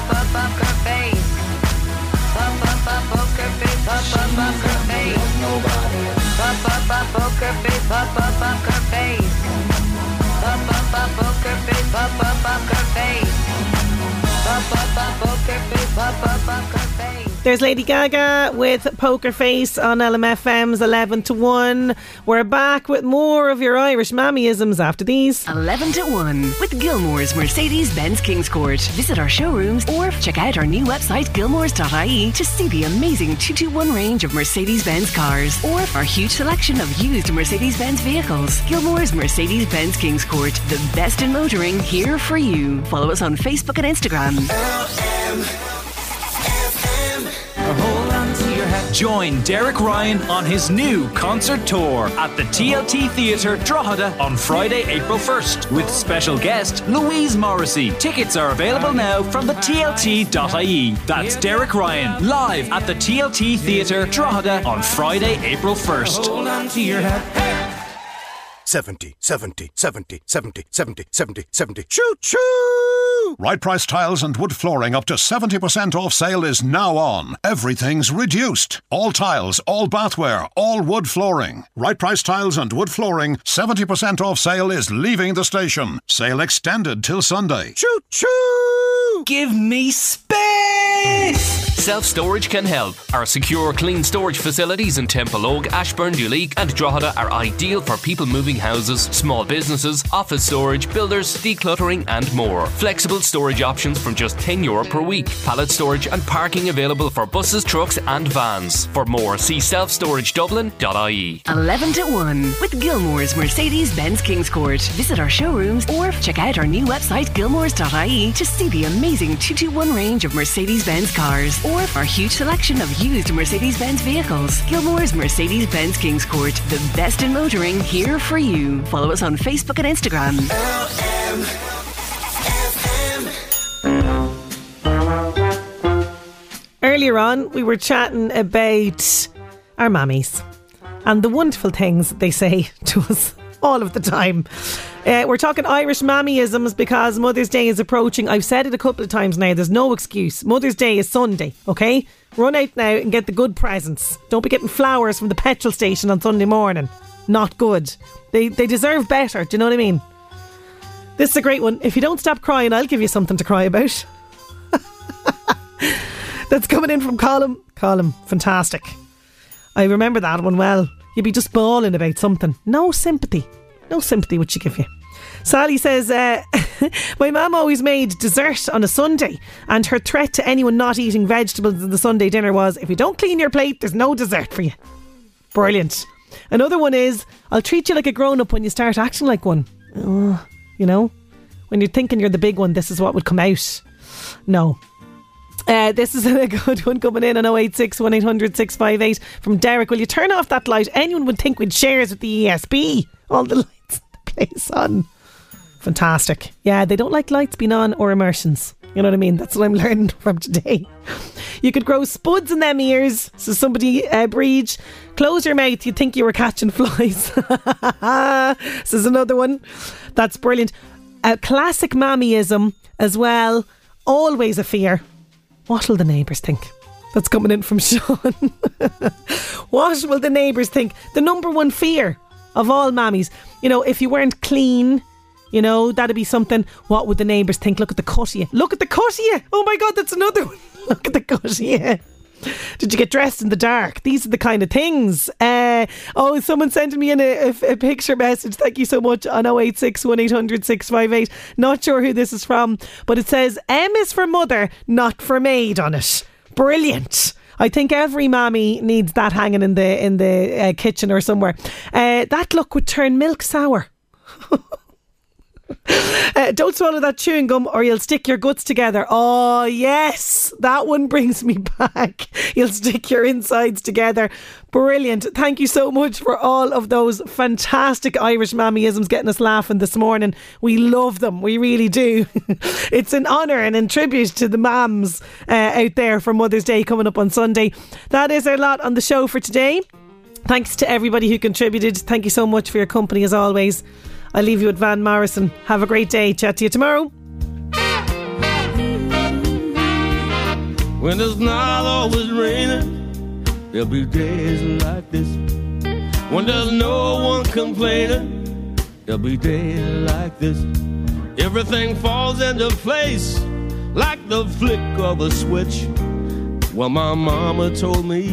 Poker face. There's Lady Gaga with Poker Face on LMFM's 11 to 1. We're back with more of your Irish mammyisms after these. 11 to 1 with Gilmore's Mercedes Benz Kingscourt. Visit our showrooms or check out our new website gilmores.ie to see the amazing 221 range of Mercedes Benz cars or our huge selection of used Mercedes Benz vehicles. Gilmore's Mercedes Benz Kingscourt, the best in motoring here for you. Follow us on Facebook and Instagram. Join Derek Ryan on his new concert tour at the TLT Theatre, Drogheda on Friday, April 1st with special guest Louise Morrissey. Tickets are available now from the TLT.ie. That's Derek Ryan live at the TLT Theatre, Drogheda on Friday, April 1st. Hold on to your hat. 70, 70, 70, 70, 70, 70, 70. Choo-choo! Right Price Tiles and Wood Flooring up to 70% off sale is now on. Everything's reduced. All tiles, all bathware, all wood flooring. Right Price Tiles and Wood Flooring, 70% off sale is leaving the station. Sale extended till Sunday. Choo-choo! Give me space! Self-storage can help. Our secure, clean storage facilities in Temple Oak, Ashburn, Duleek and Drogheda are ideal for people moving houses, small businesses, office storage, builders, decluttering and more. Flexible storage options from just €10 per week. Pallet storage and parking available for buses, trucks and vans. For more, see selfstoragedublin.ie. 11 to 1 with Gilmore's Mercedes-Benz Kingscourt. Visit our showrooms or check out our new website gilmores.ie to see the amazing 221 range of Mercedes-Benz cars or our huge selection of used Mercedes-Benz vehicles. Gilmore's Mercedes-Benz Kingscourt, the best in motoring here for you. Follow us on Facebook and Instagram. LMFM. Earlier on, we were chatting about our mammies and the wonderful things they say to us all of the time. We're talking Irish mammyisms because Mother's Day is approaching. I've said it a couple of times now, there's no excuse. Mother's Day is Sunday, okay? Run out now and get the good presents. Don't be getting flowers from the petrol station on Sunday morning. Not good. They deserve better, do you know what I mean? This is a great one. If you don't stop crying, I'll give you something to cry about. That's coming in from Colm. Colm, fantastic. I remember that one well. You'd be just bawling about something. No sympathy. No sympathy would she give you. Sally says, my mum always made dessert on a Sunday and her threat to anyone not eating vegetables in the Sunday dinner was, if you don't clean your plate, there's no dessert for you. Brilliant. Another one is, I'll treat you like a grown-up when you start acting like one. You know, when you're thinking you're the big one, this is what would come out. No. This is a good one coming in on 086 1800 658 from Derek. Will you turn off that light? Anyone would think we'd shares with the ESB. All the lights in the place on. Fantastic. Yeah, they don't like lights being on or immersions. You know what I mean? That's what I'm learning from today. You could grow spuds in them ears. So somebody breach. Close your mouth. You'd think you were catching flies. This is another one. That's brilliant. A classic mammyism as well. Always a fear. What will the neighbours think? That's coming in from Sean. What will the neighbours think? The number one fear of all mammies. You know, if you weren't clean, you know, that'd be something. What would the neighbours think? Look at the cut of you. Look at the cut of you. Oh my God, that's another one. Look at the cut of you. Did you get dressed in the dark? These are the kind of things. Someone sent me in a picture message. Thank you so much on 086 1800 658. Not sure who this is from, but it says M is for mother, not for maid on it. Brilliant. I think every mammy needs that hanging in the kitchen or somewhere. That look would turn milk sour. Don't swallow that chewing gum or you'll stick your guts together. Oh yes, that one brings me back. You'll stick your insides together. Brilliant. Thank you so much for all of those fantastic Irish mammyisms getting us laughing this morning. We love them. We really do. It's an honour and in tribute to the mams out there for Mother's Day coming up on Sunday. That is our lot on the show for today. Thanks to everybody who contributed. Thank you so much for your company as always. I leave you with Van Morrison. Have a great day. Chat to you tomorrow. When it's not always raining, there'll be days like this. When there's no one complaining, there'll be days like this. Everything falls into place like the flick of a switch. Well, my mama told me.